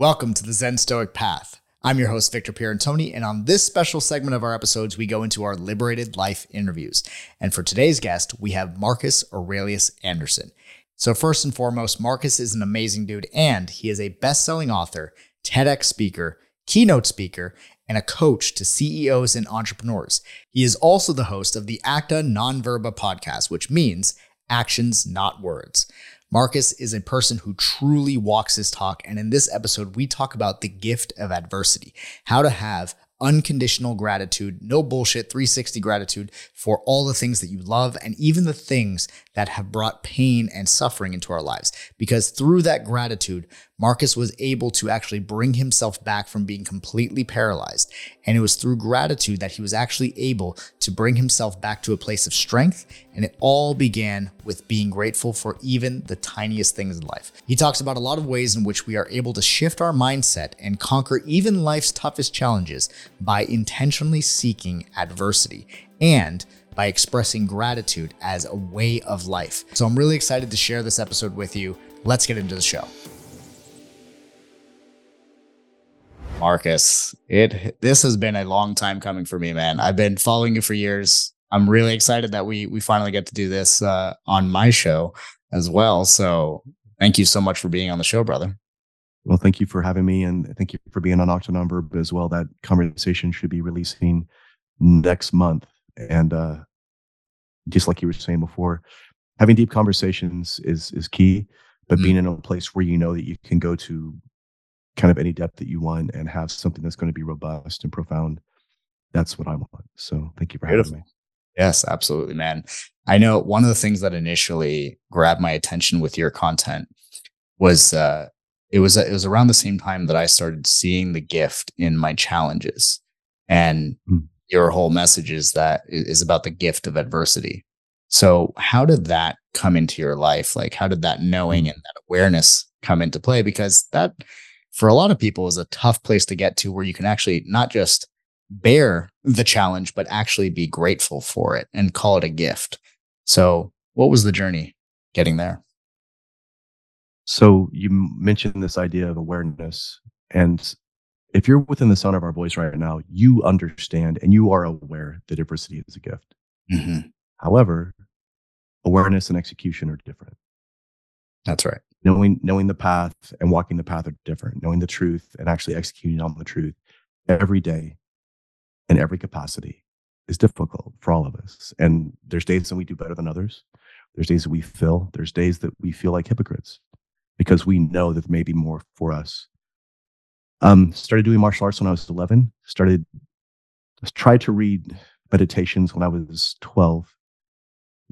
Welcome to the Zen Stoic Path. I'm your host, Victor Pierantoni, and on this special segment of our episodes, we go into our Liberated Life interviews. And for today's guest, we have Marcus Aurelius Anderson. So first and foremost, Marcus is an amazing dude, and he is a best-selling author, TEDx speaker, keynote speaker, and a coach to CEOs and entrepreneurs. He is also the host of the Acta Non Verba podcast, which means actions, not words. Marcus is a person who truly walks his talk, and in this episode, we talk about the gift of adversity, how to have unconditional gratitude, no bullshit, 360 gratitude for all the things that you love and even the things that have brought pain and suffering into our lives. Because through that gratitude, Marcus was able to actually bring himself back from being completely paralyzed. And it was through gratitude that he was actually able to bring himself back to a place of strength. And it all began with being grateful for even the tiniest things in life. He talks about a lot of ways in which we are able to shift our mindset and conquer even life's toughest challenges by intentionally seeking adversity and by expressing gratitude as a way of life. So I'm really excited to share this episode with you. Let's get into the show. Marcus, this has been a long time coming for me, man. I've been following you for years. I'm really excited that we finally get to do this on my show as well. So thank you so much for being on the show, brother. Well, thank you for having me, and thank you for being on Acta Non Verba as well. That conversation should be releasing next month. And just like you were saying before, having deep conversations is key, but being in a place where you know that you can go to kind of any depth that you want and have something that's going to be robust and profound. That's what I want. So thank you for having me. Yes, absolutely, man. I know one of the things that initially grabbed my attention with your content was it was around the same time that I started seeing the gift in my challenges. And your whole message is about the gift of adversity. So how did that come into your life? Like, how did that knowing and that awareness come into play? Because that, for a lot of people, is a tough place to get to, where you can actually not just bear the challenge, but actually be grateful for it and call it a gift. So what was the journey getting there? So you mentioned this idea of awareness. And if you're within the sound of our voice right now, you understand and you are aware that adversity is a gift. Mm-hmm. However, awareness and execution are different. That's right. Knowing the path and walking the path are different. Knowing the truth and actually executing on the truth every day in every capacity is difficult for all of us. And there's days that we do better than others. There's days that we fail. There's days that we feel like hypocrites because we know that there may be more for us. Started doing martial arts when I was 11. Tried to read meditations when I was 12.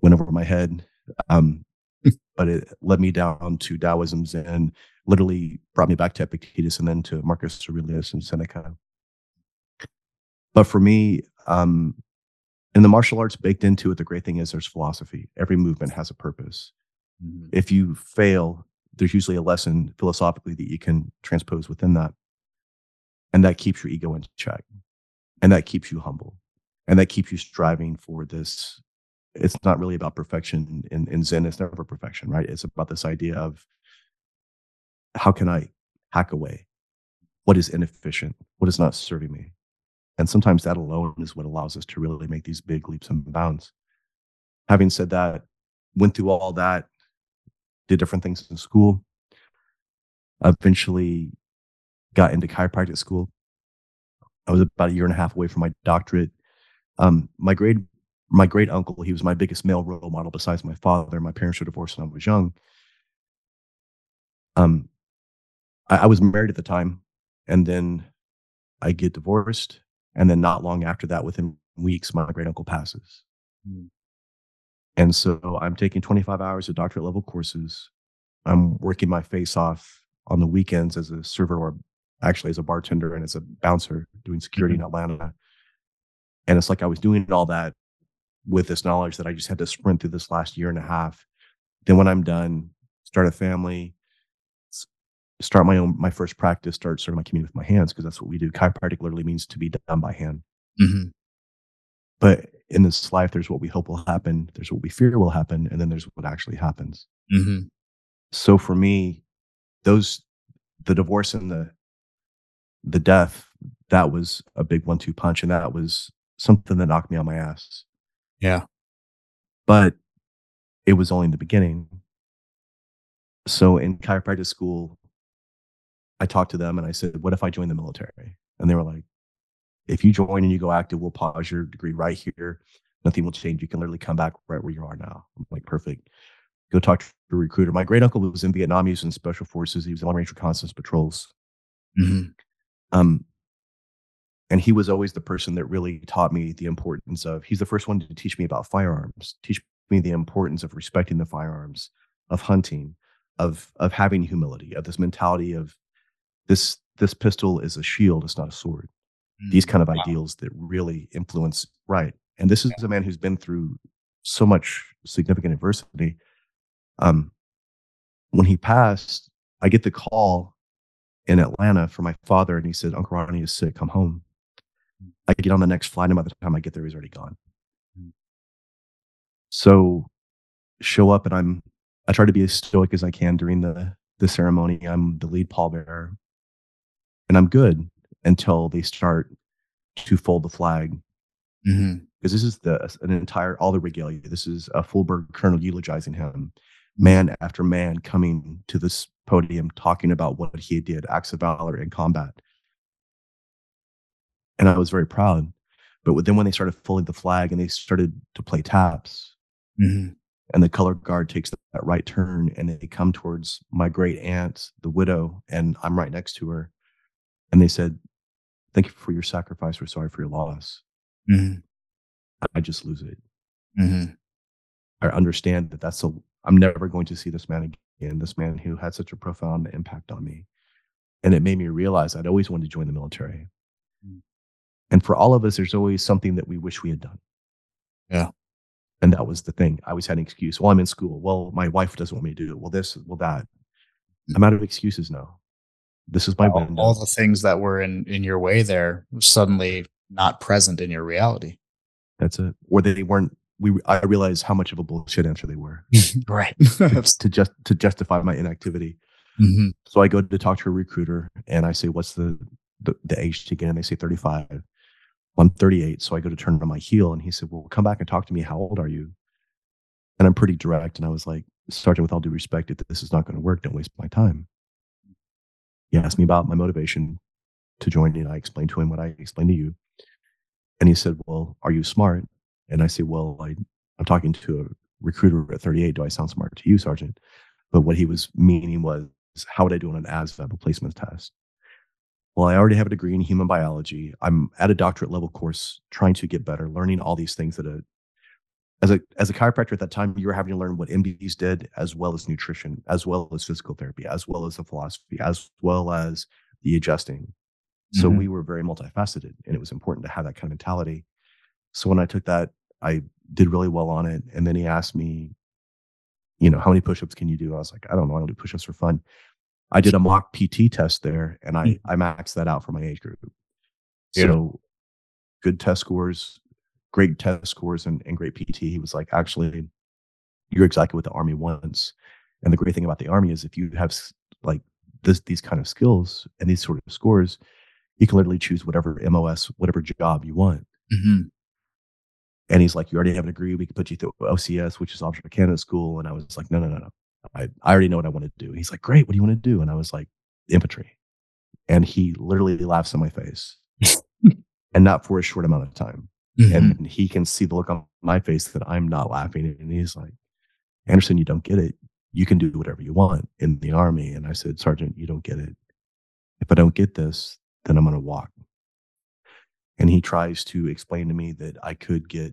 Went over my head. But it led me down to Taoism, Zen, literally brought me back to Epictetus and then to Marcus Aurelius and Seneca. But for me, in the martial arts, baked into it, the great thing is there's philosophy. Every movement has a purpose. Mm-hmm. If you fail, there's usually a lesson philosophically that you can transpose within that. And that keeps your ego in check. And that keeps you humble. And that keeps you striving for this. It's not really about perfection in Zen. It's never perfection, right? It's about this idea of how can I hack away what is inefficient, what is not serving me. And sometimes that alone is what allows us to really make these big leaps and bounds. Having said that, went through all that, did different things in school, eventually got into chiropractic school. I was about a year and a half away from my doctorate. My great uncle, he was my biggest male role model besides my father. My parents were divorced when I was young. I was married at the time, and then I get divorced. And then not long after that, within weeks, my great uncle passes. Mm. And so I'm taking 25 hours of doctorate level courses. I'm working my face off on the weekends as a server, or actually as a bartender and as a bouncer, doing security in Atlanta. And it's like I was doing all that with this knowledge that I just had to sprint through this last year and a half. Then when I'm done, start a family, start my first practice, start serving my community with my hands, because that's what we do. Chiropractic literally means to be done by hand. Mm-hmm. But in this life, there's what we hope will happen, there's what we fear will happen, and then there's what actually happens. Mm-hmm. So for me, the divorce and the the death, that was a big 1-2 punch, and that was something that knocked me on my ass. Yeah. But it was only in the beginning. So in chiropractic school, I talked to them and I said, what if I join the military? And they were like, if you join and you go active, we'll pause your degree right here. Nothing will change. You can literally come back right where you are now. I'm like, perfect. Go talk to the recruiter. My great uncle was in Vietnam. He was in special forces. He was in Long Range Reconnaissance Patrols. Mm-hmm. And he was always the person that really taught me the importance of, he's the first one to teach me about firearms, teach me the importance of respecting the firearms, of hunting, of having humility, of this mentality of this pistol is a shield, it's not a sword. Mm-hmm. These kind of ideals that really influence, right. And this is a man who's been through so much significant adversity. When he passed, I get the call in Atlanta for my father, and he said, Uncle Ronnie is sick, come home. I get on the next flight, and by the time I get there, he's already gone. So show up, and I try to be as stoic as I can during the ceremony. I'm the lead pallbearer, and I'm good until they start to fold the flag. Because this is all the regalia. This is a Fulbright colonel eulogizing him, man after man coming to this podium, talking about what he did, acts of valor in combat. And I was very proud. But then when they started folding the flag and they started to play taps, mm-hmm. and the color guard takes that right turn, and they come towards my great aunt, the widow, and I'm right next to her. And they said, thank you for your sacrifice. We're sorry for your loss. Mm-hmm. I just lose it. Mm-hmm. I understand that I'm never going to see this man again, this man who had such a profound impact on me. And it made me realize I'd always wanted to join the military. Mm-hmm. And for all of us, there's always something that we wish we had done. Yeah. And that was the thing. I always had an excuse. Well, I'm in school. Well, my wife doesn't want me to do it. Well, this, well, that. Mm-hmm. I'm out of excuses now. This is my window. All the things that were in your way there suddenly not present in your reality. That's it. Or they weren't. I realized how much of a bullshit answer they were. Right. to justify my inactivity. Mm-hmm. So I go to talk to a recruiter, and I say, what's the age to get in? They say 35. Well, I'm 38. So I go to turn on my heel, and he said, well, come back and talk to me. How old are you? And I'm pretty direct. And I was like, Sergeant, with all due respect, this is not going to work. Don't waste my time. He asked me about my motivation to join, and I explained to him what I explained to you. And he said, well, are you smart? And I say, well, I'm talking to a recruiter at 38. Do I sound smart to you, Sergeant? But what he was meaning was, how would I do on an ASVAB, a placement test? Well, I already have a degree in human biology. I'm at a doctorate level course, trying to get better, learning all these things that as a chiropractor at that time, you were having to learn what MDs did, as well as nutrition, as well as physical therapy, as well as the philosophy, as well as the adjusting. So mm-hmm. we were very multifaceted, and it was important to have that kind of mentality. So when I took that, I did really well on it. And then he asked me, how many push-ups can you do? I was like, I don't know. I don't do push-ups for fun. I did a mock PT test there, and I maxed that out for my age group. Yeah. So good test scores, great test scores, and great PT. He was like, actually, you're exactly what the Army wants. And the great thing about the Army is if you have these kind of skills and these sort of scores, you can literally choose whatever MOS, whatever job you want. Mm-hmm. And he's like, you already have a degree. We can put you through OCS, which is Officer Candidate School. And I was like, no. I already know what I want to do. He's like, great. What do you want to do? And I was like, infantry. And he literally laughs in my face and not for a short amount of time. Mm-hmm. And he can see the look on my face that I'm not laughing. And he's like, Anderson, you don't get it. You can do whatever you want in the Army. And I said, Sergeant, you don't get it. If I don't get this, then I'm going to walk. And he tries to explain to me that I could get,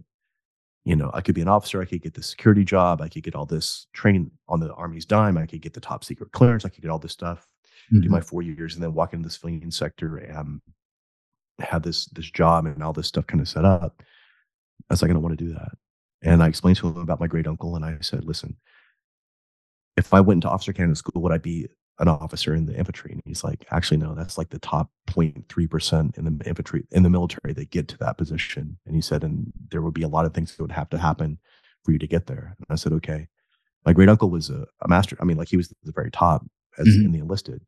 I could be an officer. I could get the security job. I could get all this training on the Army's dime. I could get the top secret clearance. I could get all this stuff, mm-hmm. do my 4 years, and then walk into the civilian sector and have this job and all this stuff kind of set up. I was like, I don't want to do that. And I explained to him about my great uncle. And I said, listen, if I went into officer candidate school, would I be an officer in the infantry? And he's like, actually, no, that's like the top 0.3% in the infantry, in the military, they get to that position. And he said, and there would be a lot of things that would have to happen for you to get there. And I said, okay. My great uncle was a master. He was the very top in the enlisted.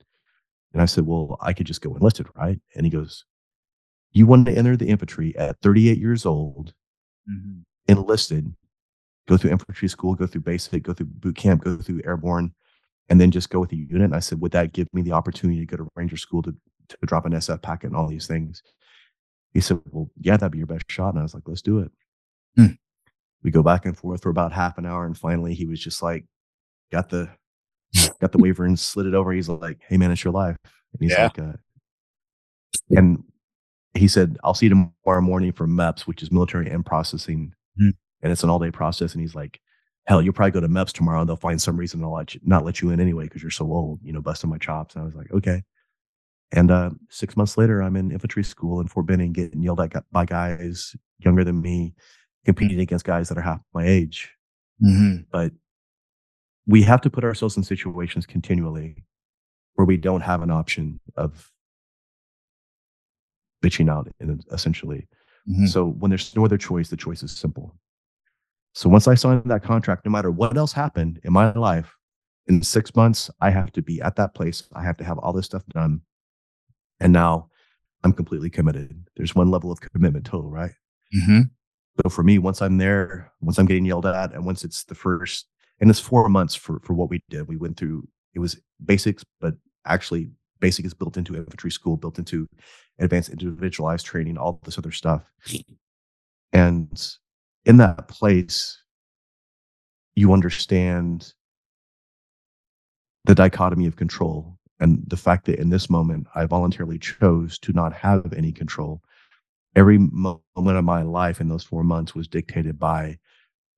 And I said, well, I could just go enlisted, right? And he goes, you want to enter the infantry at 38 years old, mm-hmm. enlisted, go through infantry school, go through basic, go through boot camp, go through airborne, and then just go with the unit. And I said, would that give me the opportunity to go to Ranger School to drop an SF packet and all these things? He said, well, yeah, that'd be your best shot. And I was like, let's do it. Mm. We go back and forth for about half an hour. And finally, he was just like, got the waiver and slid it over. He's like, hey, man, it's your life. And he's like, and he said, I'll see you tomorrow morning for MEPS, which is military end processing. Mm. And it's an all-day process. And he's like, hell, you'll probably go to MEPS tomorrow. And they'll find some reason to not let you in anyway because you're so old, you know, busting my chops. And I was like, okay. And 6 months later, I'm in infantry school in Fort Benning getting yelled at by guys younger than me, competing against guys that are half my age. Mm-hmm. But we have to put ourselves in situations continually where we don't have an option of bitching out, essentially. Mm-hmm. So when there's no other choice, the choice is simple. So once I signed that contract, no matter what else happened in my life, in 6 months, I have to be at that place. I have to have all this stuff done. And now I'm completely committed. There's one level of commitment total, right? Mm-hmm. So for me, once I'm there, once I'm getting yelled at, and once it's the first, and it's 4 months for what we did. We went through, it was basics, but actually basic is built into infantry school, built into advanced individualized training, all this other stuff. And in that place, you understand the dichotomy of control. And the fact that in this moment, I voluntarily chose to not have any control. Every moment of my life in those 4 months was dictated by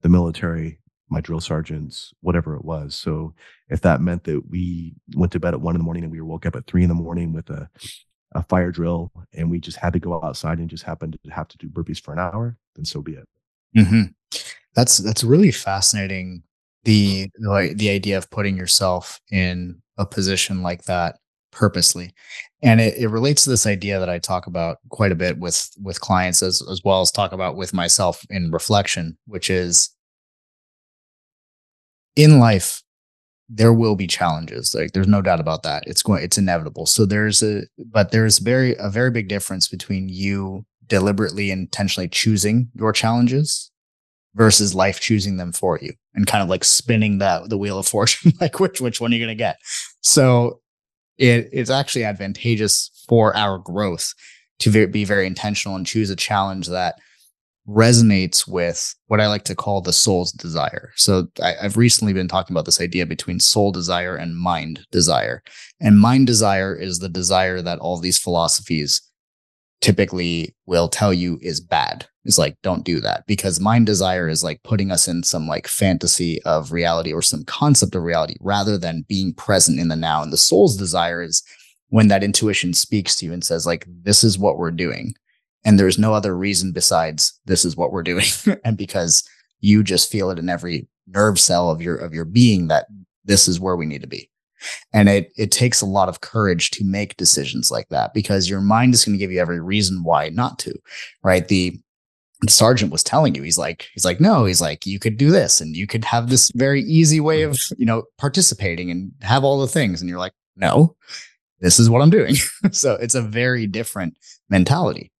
the military, my drill sergeants, whatever it was. So if that meant that we went to bed at 1 a.m. and we woke up at 3 a.m. with a fire drill and we just had to go outside and just happened to have to do burpees for an hour, then so be it. Mm-hmm. That's really fascinating. The idea of putting yourself in a position like that purposely. And it relates to this idea that I talk about quite a bit with clients as well as talk about with myself in reflection, which is in life, there will be challenges. Like there's no doubt about that. It's inevitable. So there's a very big difference between you deliberately and intentionally choosing your challenges versus life choosing them for you and kind of like spinning the wheel of fortune, like which one are you going to get? So it's actually advantageous for our growth to be very intentional and choose a challenge that resonates with what I like to call the soul's desire. So I've recently been talking about this idea between soul desire and mind desire. And mind desire is the desire that all these philosophies typically will tell you is bad. It's like, don't do that, because mind desire is like putting us in some like fantasy of reality or some concept of reality rather than being present in the now. And the soul's desire is when that intuition speaks to you and says like, this is what we're doing. And there's no other reason besides this is what we're doing. And because you just feel it in every nerve cell of your being that this is where we need to be. And it takes a lot of courage to make decisions like that, because your mind is going to give you every reason why not to, right? The sergeant was telling you, he's like, no, you could do this and you could have this very easy way of, you know, participating and have all the things. And you're like, no, this is what I'm doing. So it's a very different mentality.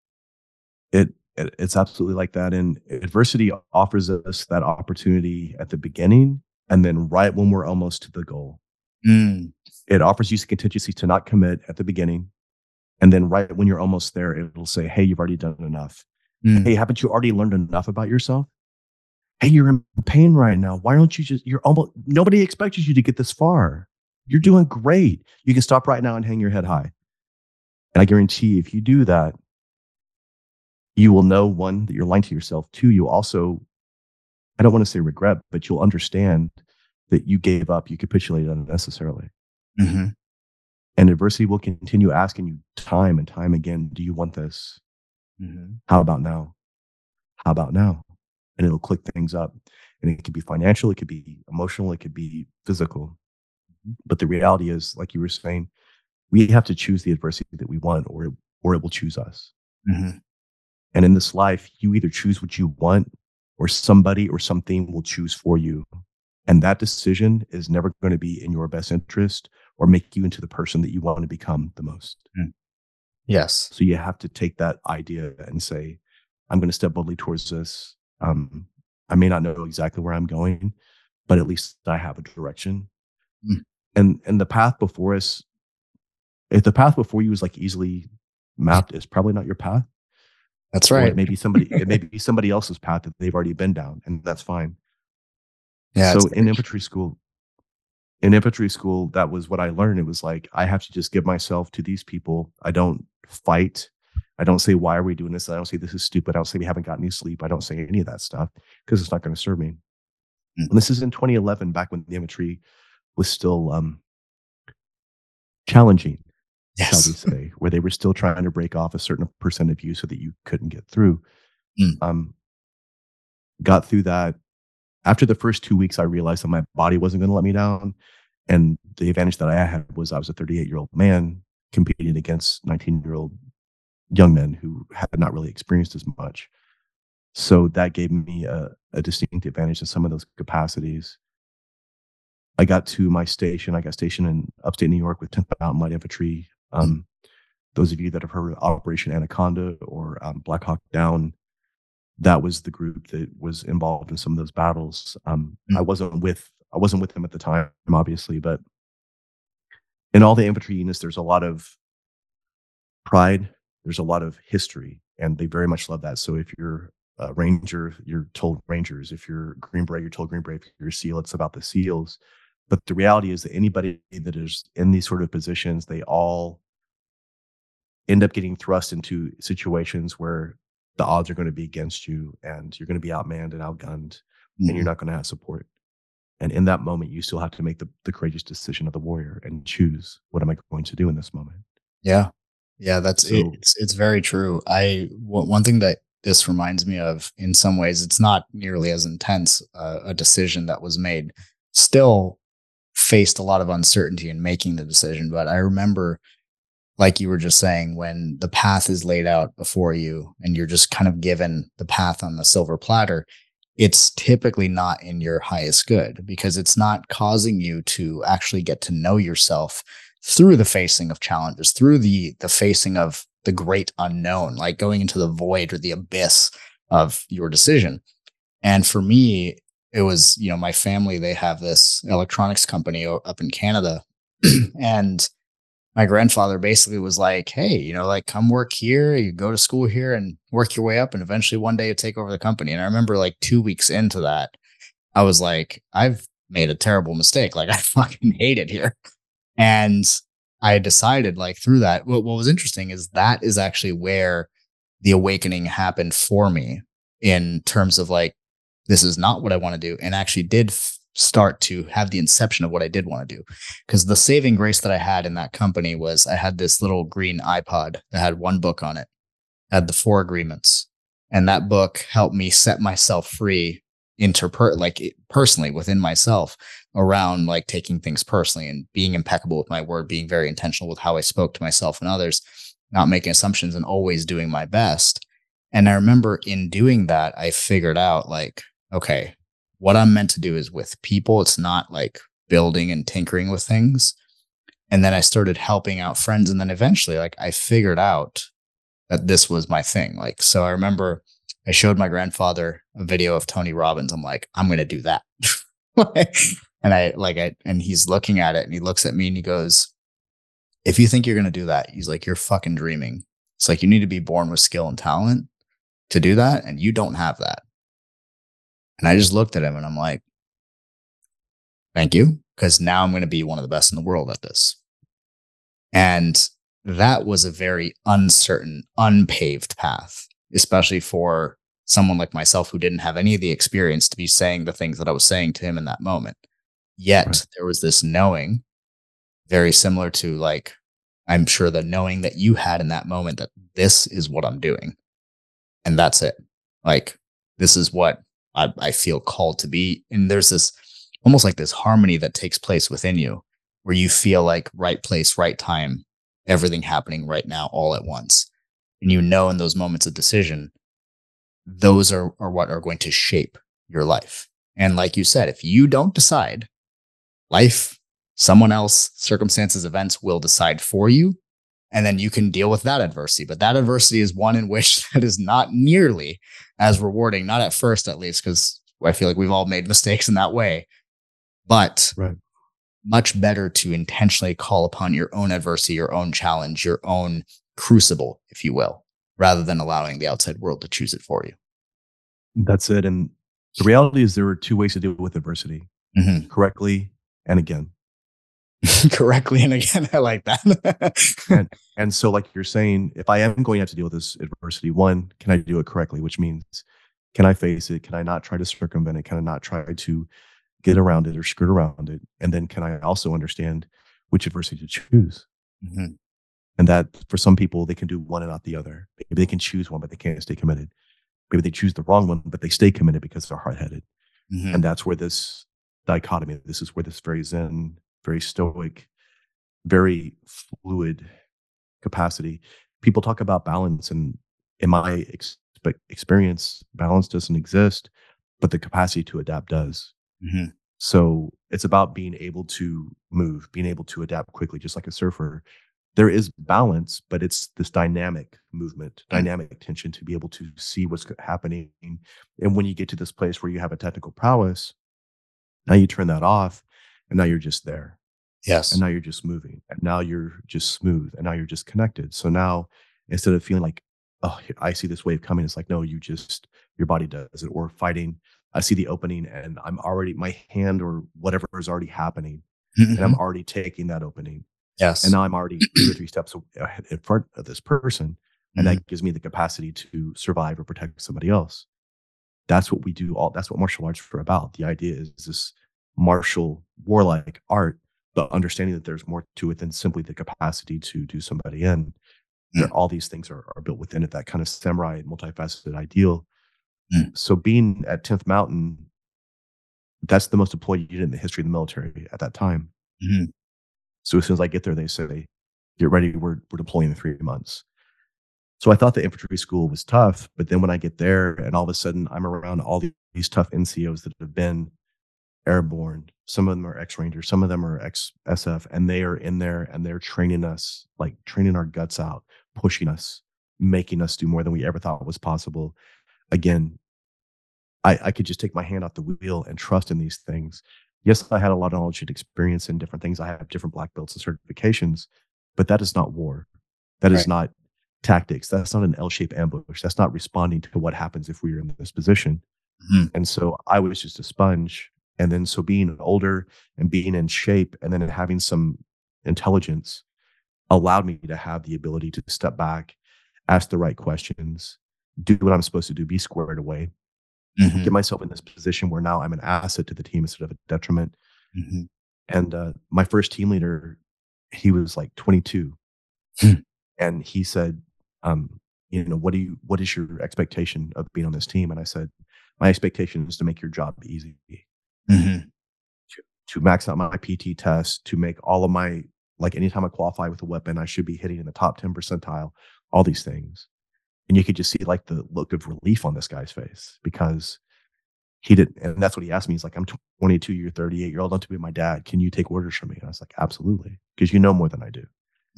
It's absolutely like that. And adversity offers us that opportunity at the beginning and then right when we're almost to the goal. Mm. It offers you the contingency to not commit at the beginning. And then right when you're almost there, it'll say, hey, you've already done enough. Mm. Hey, haven't you already learned enough about yourself? Hey, you're in pain right now. Why don't you nobody expects you to get this far. You're doing great. You can stop right now and hang your head high. And I guarantee if you do that, you will know, one, that you're lying to yourself. Two, you also, I don't want to say regret, but you'll understand that you gave up, you capitulated unnecessarily. Mm-hmm. And adversity will continue asking you time and time again, do you want this? Mm-hmm. How about now? How about now? And it'll click things up. And it could be financial, it could be emotional, it could be physical. But the reality is, like you were saying, we have to choose the adversity that we want or it will choose us. Mm-hmm. And in this life, you either choose what you want or somebody or something will choose for you. And that decision is never going to be in your best interest or make you into the person that you want to become the most. Mm. Yes. So you have to take that idea and say, I'm going to step boldly towards this. I may not know exactly where I'm going, but at least I have a direction. Mm. And the path before us, if the path before you is like easily mapped, it's probably not your path. That's right. It may be somebody else's path that they've already been down, and that's fine. Yeah. So in infantry school, that was what I learned. It was like, I have to just give myself to these people. I don't fight. I don't say, why are we doing this? I don't say this is stupid. I don't say we haven't gotten any sleep. I don't say any of that stuff because it's not going to serve me. Mm-hmm. And this is in 2011, back when the infantry was still challenging. Yes. Shall we say, where they were still trying to break off a certain percent of you so that you couldn't get through. Mm. Got through that. After the first 2 weeks, I realized that my body wasn't going to let me down. And the advantage that I had was I was a 38-year-old man competing against 19-year-old young men who had not really experienced as much. So that gave me a distinct advantage in some of those capacities. I got to my station. I got stationed in upstate New York with 10th Mountain Light Infantry. Those of you that have heard of Operation Anaconda or Black Hawk Down, that was the group that was involved in some of those battles. I wasn't with them at the time, obviously, but in all the infantry units, there's a lot of pride. There's a lot of history, and they very much love that. So if you're a Ranger, you're told Rangers. If you're Green Beret, you're told Green Beret. If you're a SEAL, it's about the SEALs. But the reality is that anybody that is in these sort of positions, they all end up getting thrust into situations where the odds are going to be against you, and you're going to be outmanned and outgunned, and you're not going to have support. And in that moment, you still have to make the courageous decision of the warrior and choose, what am I going to do in this moment? Yeah. Yeah, that's so, it's very true. One thing that this reminds me of, in some ways, it's not nearly as intense a decision that was made. Still faced a lot of uncertainty in making the decision. But I remember, like you were just saying, when the path is laid out before you and you're just kind of given the path on the silver platter, it's typically not in your highest good, because it's not causing you to actually get to know yourself through the facing of challenges, through the facing of the great unknown, like going into the void or the abyss of your decision. And for me, it was, you know, my family, they have this electronics company up in Canada. And my grandfather basically was like, hey, you know, like, come work here, you go to school here and work your way up, and eventually one day you take over the company. And I remember, like, 2 weeks into that, I was like, I've made a terrible mistake. Like, I fucking hate it here. And I decided, like, through that, what was interesting is that is actually where the awakening happened for me, in terms of, like, this is not what I want to do, and actually did start to have the inception of what I did want to do. Because the saving grace that I had in that company was I had this little green iPod that had one book on it, had the Four Agreements. And that book helped me set myself free personally within myself, around, like, taking things personally and being impeccable with my word, being very intentional with how I spoke to myself and others, not making assumptions, and always doing my best. And I remember in doing that, I figured out, like, okay, what I'm meant to do is with people. It's not like building and tinkering with things. And then I started helping out friends. And then eventually, like, I figured out that this was my thing. Like, so I remember I showed my grandfather a video of Tony Robbins. I'm like, I'm going to do that. And he's looking at it, and he looks at me, and he goes, if you think you're going to do that, he's like, you're fucking dreaming. It's like, you need to be born with skill and talent to do that. And you don't have that. And I just looked at him, and I'm like, thank you, because now I'm going to be one of the best in the world at this. And that was a very uncertain, unpaved path, especially for someone like myself who didn't have any of the experience to be saying the things that I was saying to him in that moment. Yet right. There was this knowing, very similar to, like, I'm sure the knowing that you had in that moment, that this is what I'm doing. And that's it. Like, this is what I feel called to be. And there's this almost like this harmony that takes place within you, where you feel like right place, right time, everything happening right now all at once. And you know, in those moments of decision, those are what are going to shape your life. And like you said, if you don't decide, life, someone else, circumstances, events will decide for you. And then you can deal with that adversity. But that adversity is one in which that is not nearly as rewarding, not at first, at least, because I feel like we've all made mistakes in that way. But right. Much better to intentionally call upon your own adversity, your own challenge, your own crucible, if you will, rather than allowing the outside world to choose it for you. That's it. And the reality is there are two ways to deal with adversity, correctly and again. Correctly and again, I like that. and so, like you're saying, if I am going to have to deal with this adversity, one, can I do it correctly? Which means, can I face it? Can I not try to circumvent it? Can I not try to get around it or skirt around it? And then, can I also understand which adversity to choose? Mm-hmm. And that, for some people, they can do one and not the other. Maybe they can choose one, but they can't stay committed. Maybe they choose the wrong one, but they stay committed because they're hard-headed. Mm-hmm. And that's where this dichotomy, this is where this very Zen, very stoic, very fluid capacity. People talk about balance, and in my experience, balance doesn't exist, but the capacity to adapt does. Mm-hmm. So it's about being able to move, being able to adapt quickly, just like a surfer. There is balance, but it's this dynamic movement, dynamic tension to be able to see what's happening. And when you get to this place where you have a technical prowess, now you turn that off. And now you're just there. Yes. And now you're just moving. And now you're just smooth. And now you're just connected. So now, instead of feeling like, oh, I see this wave coming, it's like, no, you just, your body does it. Or fighting, I see the opening and I'm already, my hand or whatever is already happening. Mm-hmm. And I'm already taking that opening. Yes. And now I'm already 2 or 3 steps in front of this person. And that gives me the capacity to survive or protect somebody else. That's what we do. That's what martial arts are about. The idea is this martial, warlike art, but understanding that there's more to it than simply the capacity to do somebody in. Mm. All these things are built within it, that kind of samurai multifaceted ideal. Mm. So being at 10th Mountain, that's the most deployed unit in the history of the military at that time. Mm-hmm. So as soon as I get there, they say, get ready, we're deploying in 3 months. So I thought the infantry school was tough, but then when I get there and all of a sudden I'm around all these tough NCOs that have been airborne, some of them are ex-Rangers, some of them are ex-SF, and they are in there and they're training us, like training our guts out, pushing us, making us do more than we ever thought was possible. Again, I could just take my hand off the wheel and trust in these things. Yes, I had a lot of knowledge and experience in different things. I have different black belts and certifications, but that is not war. That is not tactics. That's not an L-shaped ambush. That's not responding to what happens if we are in this position. Mm-hmm. And so I was just a sponge. And then so being older and being in shape and then having some intelligence allowed me to have the ability to step back, ask the right questions, do what I'm supposed to do, be squared away, get myself in this position where now I'm an asset to the team instead of a detriment. Mm-hmm. And my first team leader, he was like 22. And he said, what is your expectation of being on this team? And I said, my expectation is to make your job easy. Mm-hmm. To max out my PT test, to make all of my, like anytime I qualify with a weapon, I should be hitting in the top 10 percentile, all these things. And you could just see like the look of relief on this guy's face because he didn't. And that's what he asked me. He's like, I'm 22, you're 38, you're old enough to be my dad. Can you take orders from me? And I was like, absolutely. Because you know more than I do.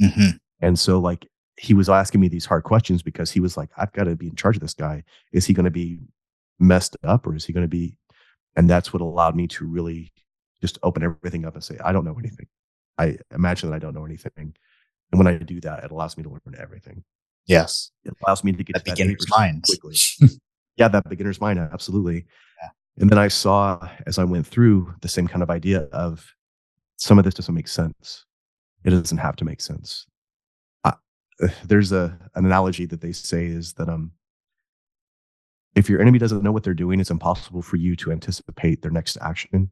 Mm-hmm. And so like, he was asking me these hard questions because he was like, I've got to be in charge of this guy. Is he going to be messed up or is he going to be? And that's what allowed me to really just open everything up and say, I don't know anything. I imagine that I don't know anything. And when I do that, it allows me to learn everything. Yes. It allows me to get to that beginner's mind quickly. Yeah, that beginner's mind, absolutely. Yeah. And then I saw, as I went through, the same kind of idea of some of this doesn't make sense. It doesn't have to make sense. There's an analogy that they say is that if your enemy doesn't know what they're doing, it's impossible for you to anticipate their next action.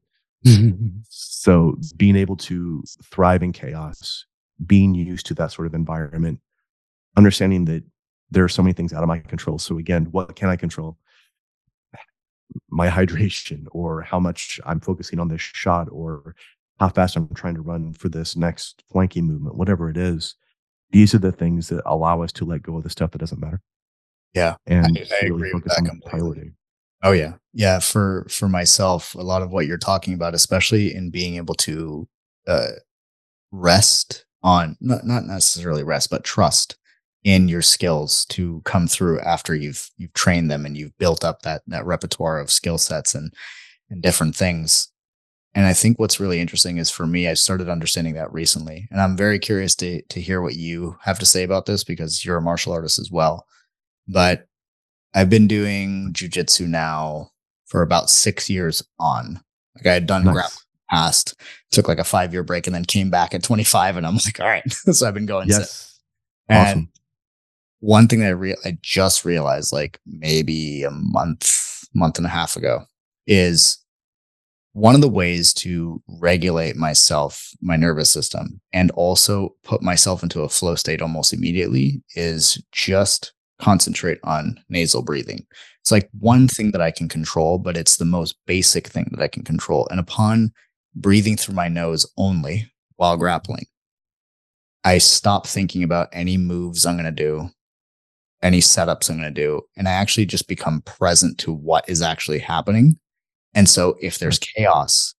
So being able to thrive in chaos, being used to that sort of environment, understanding that there are so many things out of my control. So again, what can I control? My hydration or how much I'm focusing on this shot or how fast I'm trying to run for this next flanking movement, whatever it is. These are the things that allow us to let go of the stuff that doesn't matter. Yeah, and I agree with that completely. Priority. Oh yeah. Yeah. For myself, a lot of what you're talking about, especially in being able to rest on, not necessarily rest, but trust in your skills to come through after you've trained them and you've built up that repertoire of skill sets and different things. And I think what's really interesting is, for me, I started understanding that recently, and I'm very curious to hear what you have to say about this, because you're a martial artist as well. But I've been doing jujitsu now for about 6 years on. Like, I had done grappling in the past, took like a 5-year break, and then came back at 25, and I'm like, all right. So I've been going. Yes. And awesome. One thing that I just realized, like maybe a month and a half ago, is one of the ways to regulate myself, my nervous system, and also put myself into a flow state almost immediately is just concentrate on nasal breathing. It's like one thing that I can control, but it's the most basic thing that I can control. And upon breathing through my nose only while grappling, I stop thinking about any moves I'm going to do, any setups I'm going to do, and I actually just become present to what is actually happening. And so if there's chaos,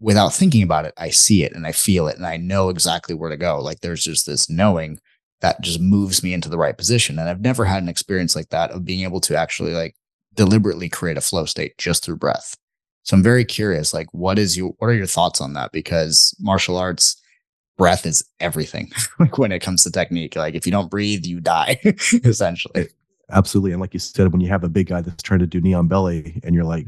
without thinking about it, I see it and I feel it and I know exactly where to go. Like, there's just this knowing that just moves me into the right position. And I've never had an experience like that of being able to actually like deliberately create a flow state just through breath. So I'm very curious, like, what are your thoughts on that? Because martial arts, breath is everything. Like, when it comes to technique, like if you don't breathe, you die essentially. Absolutely. And like you said, when you have a big guy that's trying to do neon belly and you're like,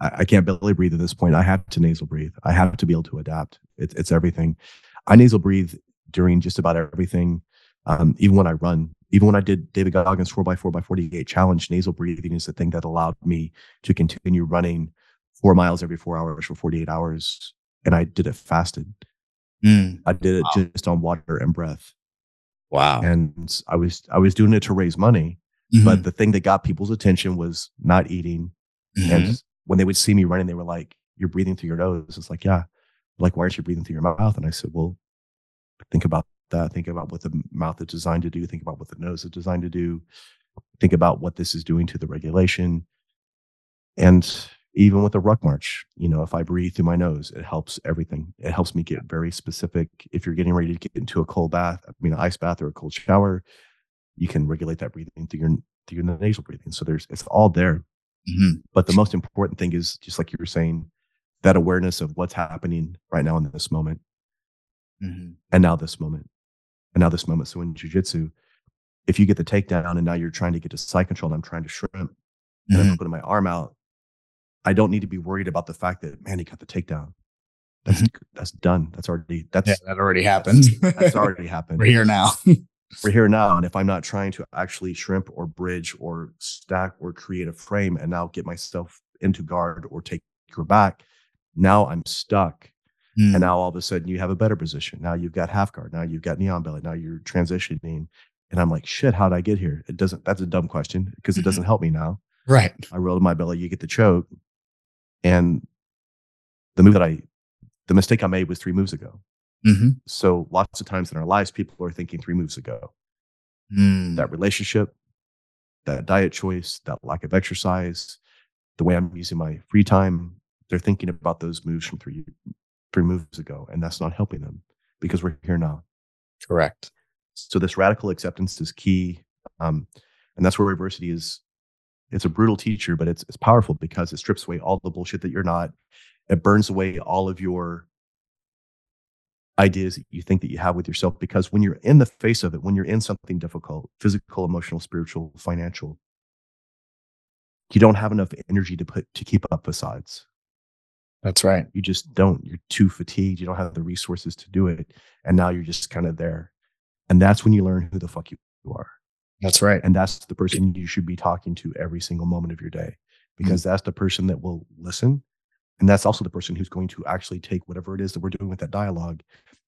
I can't belly breathe at this point. I have to nasal breathe. I have to be able to adapt. It's everything. I nasal breathe during just about everything. Even when I run, even when I did David Goggins 4x4x48 challenge, nasal breathing is the thing that allowed me to continue running 4 miles every 4 hours for 48 hours. And I did it fasted. I did it just on water and breath. Wow. And I was doing it to raise money, but the thing that got people's attention was not eating. And when they would see me running, they were like, "You're breathing through your nose." It's like, yeah. Like, why aren't you breathing through your mouth? And I said, well, think about that. Think about what the mouth is designed to do. Think about what the nose is designed to do. Think about what this is doing to the regulation. And even with a ruck march, you know, if I breathe through my nose, it helps everything. It helps me get very specific. If you're getting ready to get into a cold bath, I mean, an ice bath or a cold shower, you can regulate that breathing through your nasal breathing. So it's all there. But the most important thing is, just like you were saying, that awareness of what's happening right now in this moment, and now this moment, and now this moment. So in jiu-jitsu, if you get the takedown and now you're trying to get to side control and I'm trying to shrimp and I'm putting my arm out, I don't need to be worried about the fact that, man, he got the takedown. That's done. That already happened. That's already happened. We're here now. We're here now. And if I'm not trying to actually shrimp or bridge or stack or create a frame and now get myself into guard or take your back, now I'm stuck. And now all of a sudden you have a better position. Now you've got half guard. Now you've got neon belly. Now you're transitioning. And I'm like, shit, how did I get here? That's a dumb question because it doesn't help me now. Right. I rolled my belly. You get the choke. And the mistake I made was 3 moves ago. So lots of times in our lives, people are thinking 3 moves ago. That relationship, that diet choice, that lack of exercise, the way I'm using my free time, they're thinking about those moves from three moves ago. And that's not helping them because we're here now. Correct. So this radical acceptance is key. And that's where adversity is. It's a brutal teacher, but it's powerful because it strips away all the bullshit that you're not. It burns away all of your ideas that you think that you have with yourself, because when you're in the face of it, when you're in something difficult, physical, emotional, spiritual, financial, you don't have enough energy to keep up facades. That's right. You just don't. You're too fatigued. You don't have the resources to do it. And now you're just kind of there. And that's when you learn who the fuck you are. That's right. And that's the person you should be talking to every single moment of your day, because that's the person that will listen. And that's also the person who's going to actually take whatever it is that we're doing with that dialogue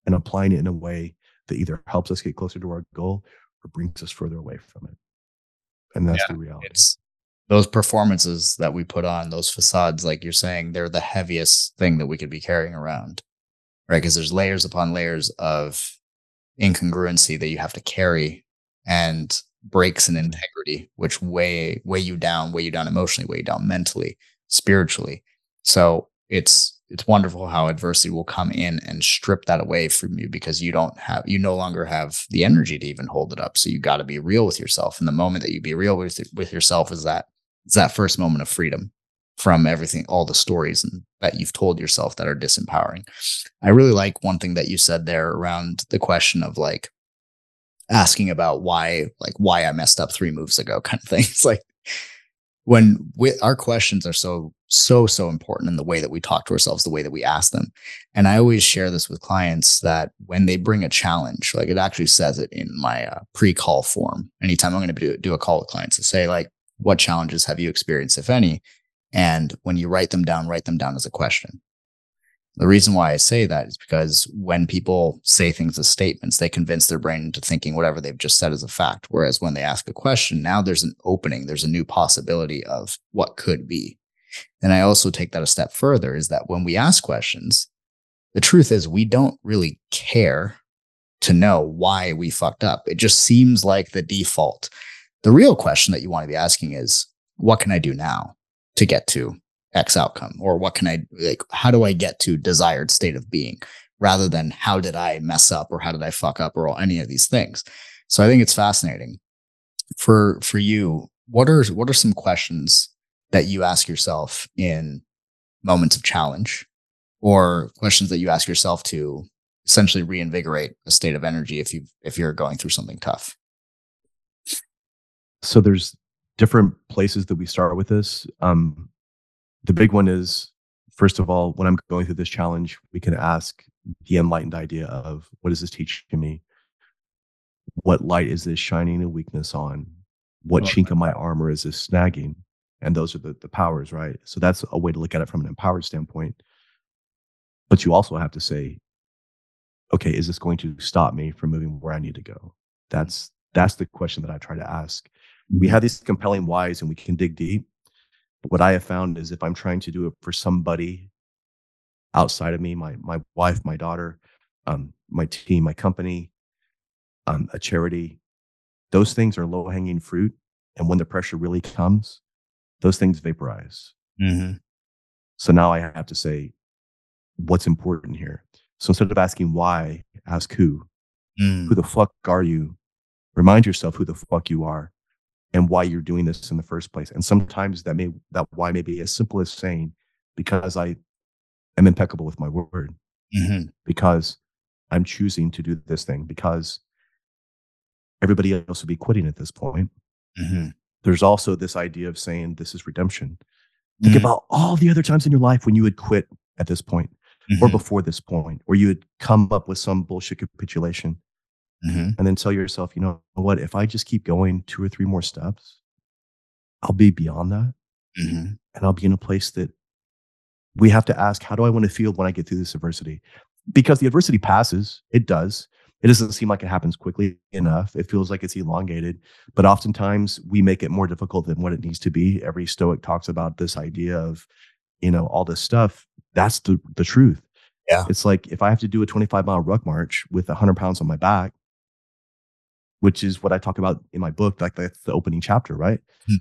and applying it in a way that either helps us get closer to our goal or brings us further away from it. And that's the reality. It's those performances that we put on, those facades, like you're saying, they're the heaviest thing that we could be carrying around, right? Because there's layers upon layers of incongruency that you have to carry. And breaks in integrity, which weigh you down emotionally, weigh you down mentally, spiritually. So it's wonderful how adversity will come in and strip that away from you, because you no longer have the energy to even hold it up. So you got to be real with yourself. And the moment that you be real with yourself is that first moment of freedom from everything, all the stories that you've told yourself that are disempowering. I really like one thing that you said there around the question of like asking about why I messed up 3 moves ago kind of thing. It's like, when our questions are so important in the way that we talk to ourselves, the way that we ask them. And I always share this with clients that when they bring a challenge, like it actually says it in my pre-call form, anytime I'm going to do a call with clients, to say like, what challenges have you experienced, if any? And when you write them down as a question. The reason why I say that is because when people say things as statements, they convince their brain into thinking whatever they've just said is a fact. Whereas when they ask a question, now there's an opening, there's a new possibility of what could be. And I also take that a step further, is that when we ask questions, the truth is we don't really care to know why we fucked up. It just seems like the default. The real question that you want to be asking is, what can I do now to get to X outcome? Or what can I, like, how do I get to desired state of being, rather than how did I mess up or how did I fuck up or any of these things? So I think it's fascinating for you. What are some questions that you ask yourself in moments of challenge, or questions that you ask yourself to essentially reinvigorate a state of energy if you're going through something tough? So there's different places that we start with this. The big one is, first of all, when I'm going through this challenge, we can ask the enlightened idea of, what is this teaching me? What light is this shining a weakness on? What chink of my armor is this snagging? And those are the powers, right? So that's a way to look at it from an empowered standpoint. But you also have to say, okay, is this going to stop me from moving where I need to go? That's the question that I try to ask. We have these compelling whys and we can dig deep. But what I have found is, if I'm trying to do it for somebody outside of me, my wife, my daughter, my team, my company, a charity, those things are low-hanging fruit. And when the pressure really comes, those things vaporize. Mm-hmm. So now I have to say, what's important here? So instead of asking why, ask who. Who the fuck are you? Remind yourself who the fuck you are and why you're doing this in the first place. And sometimes that why may be as simple as saying, because I am impeccable with my word, mm-hmm. because I'm choosing to do this thing, because everybody else would be quitting at this point. Mm-hmm. There's also this idea of saying, this is redemption. Think about all the other times in your life when you had quit at this point, mm-hmm. or before this point, or you had come up with some bullshit capitulation, mm-hmm. and then tell yourself, you know what, if I just keep going 2 or 3 more steps, I'll be beyond that. Mm-hmm. And I'll be in a place that we have to ask, how do I want to feel when I get through this adversity? Because the adversity passes. It does. It doesn't seem like it happens quickly enough. It feels like it's elongated, but oftentimes we make it more difficult than what it needs to be. Every Stoic talks about this idea of, you know, all this stuff. That's the truth. Yeah. It's like, if I have to do a 25-mile ruck march with 100 pounds on my back, which is what I talk about in my book, like that's the opening chapter, right? Hmm.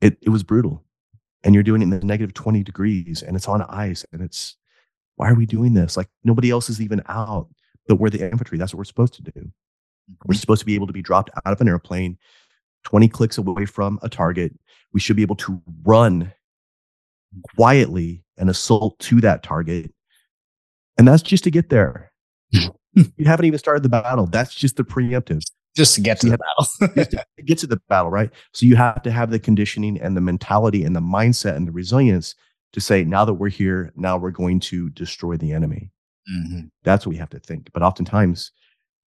It was brutal, and you're doing it in the negative 20 degrees and it's on ice, and it's, why are we doing this? Like, nobody else is even out. But we're the infantry. That's what we're supposed to do. We're supposed to be able to be dropped out of an airplane 20 clicks away from a target. We should be able to run quietly and assault to that target. And that's just to get there. You haven't even started the battle. That's just the preemptive. Just to get to the battle. Get to the battle, right? So you have to have the conditioning and the mentality and the mindset and the resilience to say, now that we're here, now we're going to destroy the enemy. Mm-hmm. That's what we have to think. But oftentimes,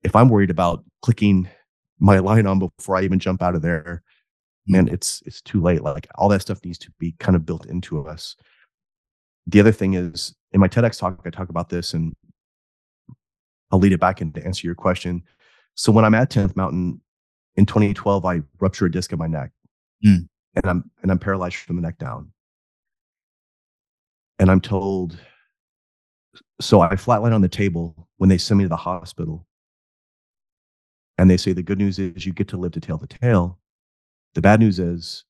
if I'm worried about clicking my line on before I even jump out of there, man, it's too late. Like, all that stuff needs to be kind of built into us. The other thing is, in my TEDx talk, I talk about this, and I'll lead it back in to answer your question. So when I'm at 10th Mountain in 2012, I rupture a disc in my neck, and I'm paralyzed from the neck down. And I'm told, so I flatline on the table when they send me to the hospital. And they say the good news is you get to live to tell the tale. The bad news is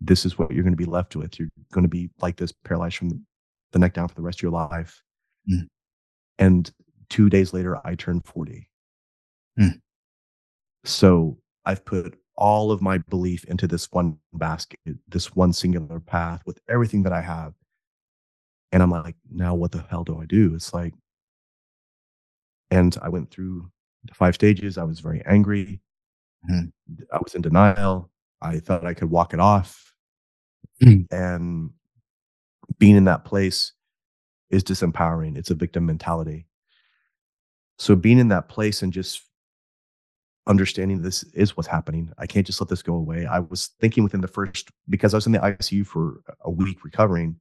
this is what you're going to be left with. You're going to be like this, paralyzed from the neck down for the rest of your life. Mm. And 2 days later, I turned 40. Mm. So I've put all of my belief into this one basket, this one singular path with everything that I have. And I'm like, now what the hell do I do? It's like, and I went through the 5 stages. I was very angry. Mm. I was in denial. I thought I could walk it off. Mm. And being in that place is disempowering. It's a victim mentality. So being in that place and just understanding this is what's happening. I can't just let this go away. I was thinking within the first, because I was in the ICU for a week recovering. And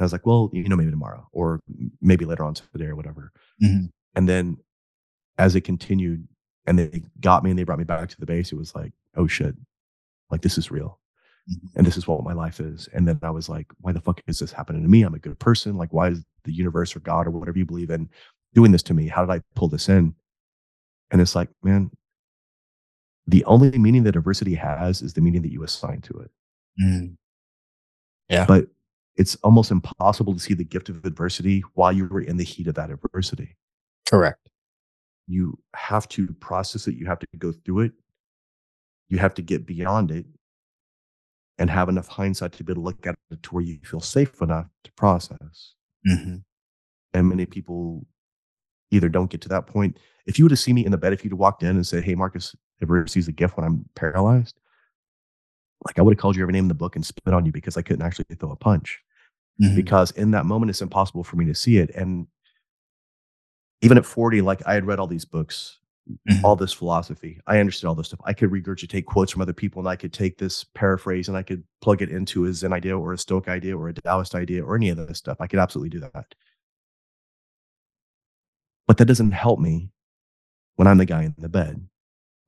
I was like, well, you know, maybe tomorrow or maybe later on today or whatever. Mm-hmm. And then as it continued and they got me and they brought me back to the base, it was like, oh shit, like this is real. Mm-hmm. And this is what my life is. And then I was like, why the fuck is this happening to me? I'm a good person. Like, why is the universe or God or whatever you believe in doing this to me? How did I pull this in? And it's like, man, the only meaning that adversity has is the meaning that you assign to it. Mm. Yeah. But it's almost impossible to see the gift of adversity while you were in the heat of that adversity. Correct. You have to process it. You have to go through it. You have to get beyond it and have enough hindsight to be able to look at it to where you feel safe enough to process. Mm-hmm. And many people either don't get to that point. If you would have seen me in the bed, if you'd have walked in and said, hey, Marcus, adversity is a gift when I'm paralyzed, like I would have called you every name in the book and spit on you because I couldn't actually throw a punch. Mm-hmm. Because in that moment, it's impossible for me to see it. And even at 40, like I had read all these books, mm-hmm. all this philosophy. I understood all this stuff. I could regurgitate quotes from other people and I could take this paraphrase and I could plug it into a Zen idea or a Stoic idea or a Taoist idea or any of this stuff. I could absolutely do that. But that doesn't help me when I'm the guy in the bed.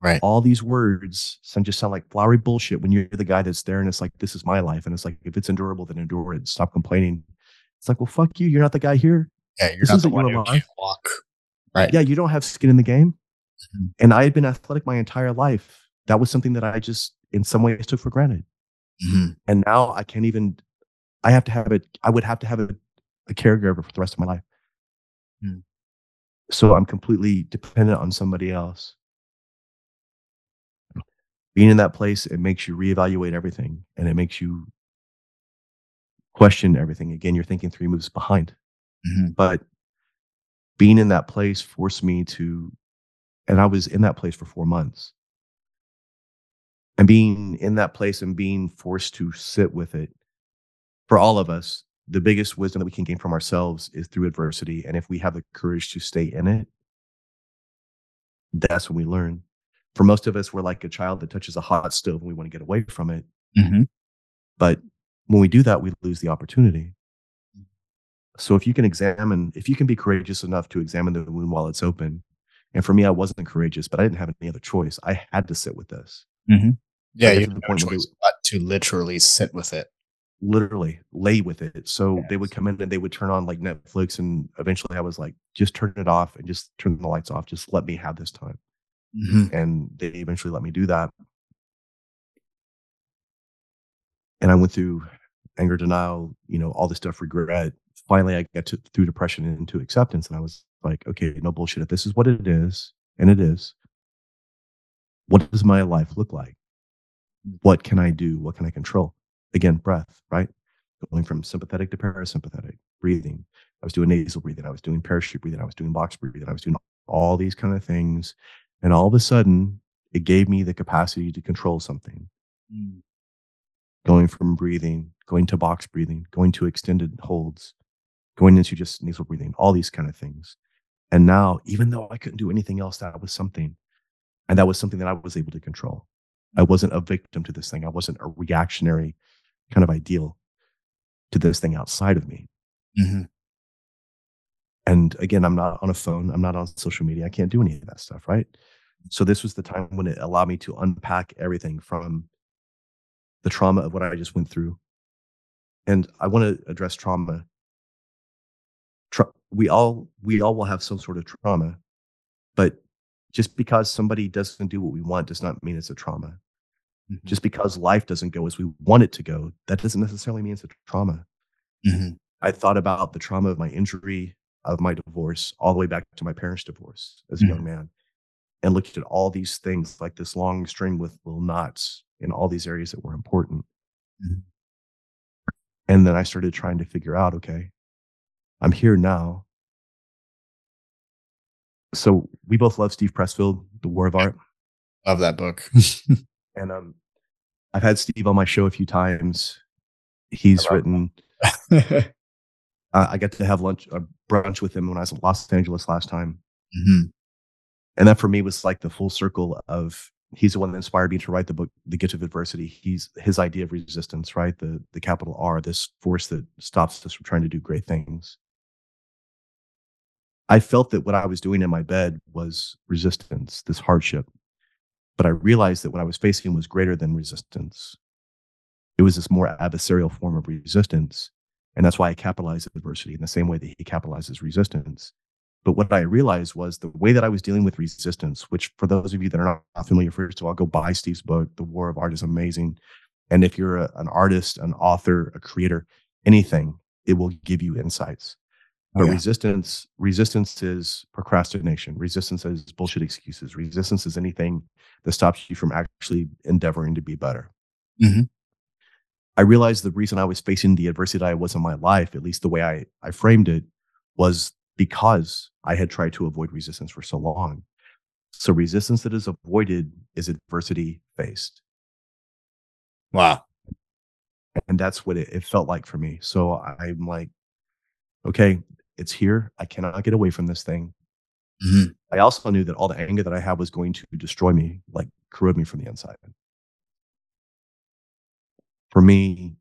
Right. All these words just sound like flowery bullshit when you're the guy that's there and it's like, this is my life. And it's like, if it's endurable, then endure it. Stop complaining. It's like, well, fuck you. You're not the guy here. Yeah, you're not the one who can't walk. Right. Yeah, you don't have skin in the game. Mm-hmm. And I had been athletic my entire life. That was something that I just, in some ways, took for granted. Mm-hmm. And now I can't even, I would have to have a caregiver for the rest of my life. Mm-hmm. So I'm completely dependent on somebody else. Being in that place, it makes you reevaluate everything and it makes you question everything. Again, you're thinking 3 moves behind. Mm-hmm. But being in that place forced me to, and I was in that place for 4 months. And being in that place and being forced to sit with it, for all of us, the biggest wisdom that we can gain from ourselves is through adversity. And if we have the courage to stay in it, that's when we learn. For most of us, we're like a child that touches a hot stove and we want to get away from it. Mm-hmm. But when we do that, we lose the opportunity. So if you can be courageous enough to examine the wound while it's open. And for me, I wasn't courageous, but I didn't have any other choice. I had to sit with this. Mm-hmm. Yeah, you have no choice but to literally sit with it. Literally lay with it. So yes. They would come in and they would turn on like Netflix, and eventually I was like, just turn it off and just turn the lights off, just let me have this time. Mm-hmm. And they eventually let me do that, and I went through anger, denial, all this stuff, regret. Finally I got through depression and into acceptance, and I was like, okay, no bullshit, if this is what it is, and it is, what does my life look like? What can I do? What can I control? Again, breath, right? Going from sympathetic to parasympathetic, breathing. I was doing nasal breathing. I was doing parachute breathing. I was doing box breathing. I was doing all these kind of things. And all of a sudden, it gave me the capacity to control something. Mm. Going from breathing, going to box breathing, going to extended holds, going into just nasal breathing, all these kind of things. And now, even though I couldn't do anything else, that was something. And that was something that I was able to control. I wasn't a victim to this thing. I wasn't a reactionary kind of ideal to this thing outside of me. Mm-hmm. And again, I'm not on a phone. I'm not on social media. I can't do any of that stuff, right? So this was the time when it allowed me to unpack everything from the trauma of what I just went through. And I want to address trauma. We all will have some sort of trauma, but Just because somebody doesn't do what we want does not mean it's a trauma. Mm-hmm. Just because life doesn't go as we want it to go, that doesn't necessarily mean it's a trauma. Mm-hmm. I thought about the trauma of my injury, of my divorce, all the way back to my parents' divorce as a young man, and looked at all these things like this long string with little knots in all these areas that were important. Mm-hmm. And then I started trying to figure out, okay, I'm here now. So we both love Steve Pressfield, The War of Art. Love that book. And I've had Steve on my show a few times. He's written. I got to have brunch with him when I was in Los Angeles last time. Mm-hmm. And that for me was like the full circle of, he's the one that inspired me to write the book, The Gift of Adversity. His idea of resistance, right? The capital R, this force that stops us from trying to do great things. I felt that what I was doing in my bed was resistance, this hardship. But I realized that what I was facing was greater than resistance. It was this more adversarial form of resistance. And that's why I capitalized adversity in the same way that he capitalizes resistance. But what I realized was the way that I was dealing with resistance, which for those of you that are not familiar, first of all, go buy Steve's book. The War of Art is amazing. And if you're an artist, an author, a creator, anything, it will give you insights. But resistance is procrastination. Resistance is bullshit excuses. Resistance is anything that stops you from actually endeavoring to be better. Mm-hmm. I realized the reason I was facing the adversity that I was in my life, at least the way I framed it, was because I had tried to avoid resistance for so long. So resistance that is avoided is adversity faced. Wow. And that's what it felt like for me. So I'm like, okay, it's here. I cannot get away from this thing. Mm-hmm. I also knew that all the anger that I had was going to destroy me, like corrode me from the inside. For me,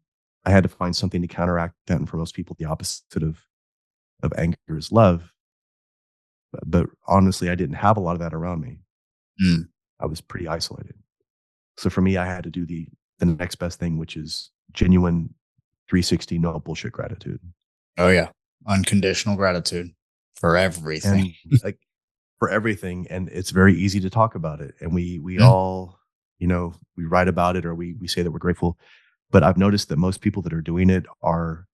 I had to find something to counteract that. And for most people, the opposite of anger is love. But honestly, I didn't have a lot of that around me. Mm. I was pretty isolated. So for me, I had to do the next best thing, which is genuine 360, no bullshit gratitude. Oh, yeah. Unconditional gratitude for everything. And, like, for everything. And it's very easy to talk about it. And we all, you know, we write about it or we say that we're grateful. But I've noticed that most people that are doing it are,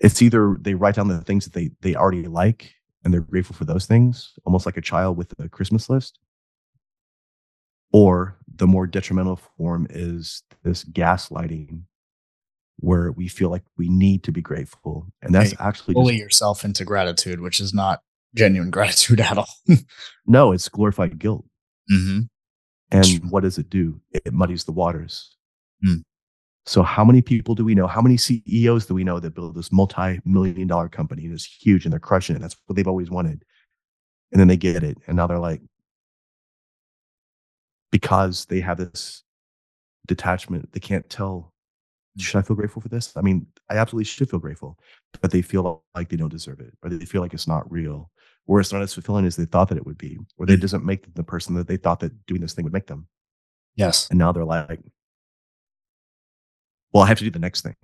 it's either they write down the things that they already like and they're grateful for those things, almost like a child with a Christmas list. Or the more detrimental form is this gaslighting, where we feel like we need to be grateful. And that's actually bully yourself into gratitude, which is not genuine gratitude at all. No, it's glorified guilt. Mm-hmm. And what does it do? It muddies the waters. Mm. So how many people do we know? How many CEOs do we know that build this multi-million-dollar company that's huge and they're crushing it? That's what they've always wanted. And then they get it. And now they're like, because they have this detachment, they can't tell. Should I feel grateful for this? I mean, I absolutely should feel grateful, but they feel like they don't deserve it, or they feel like it's not real, or it's not as fulfilling as they thought that it would be, or that it doesn't make them the person that they thought that doing this thing would make them. Yes. And now they're like, well, I have to do the next thing.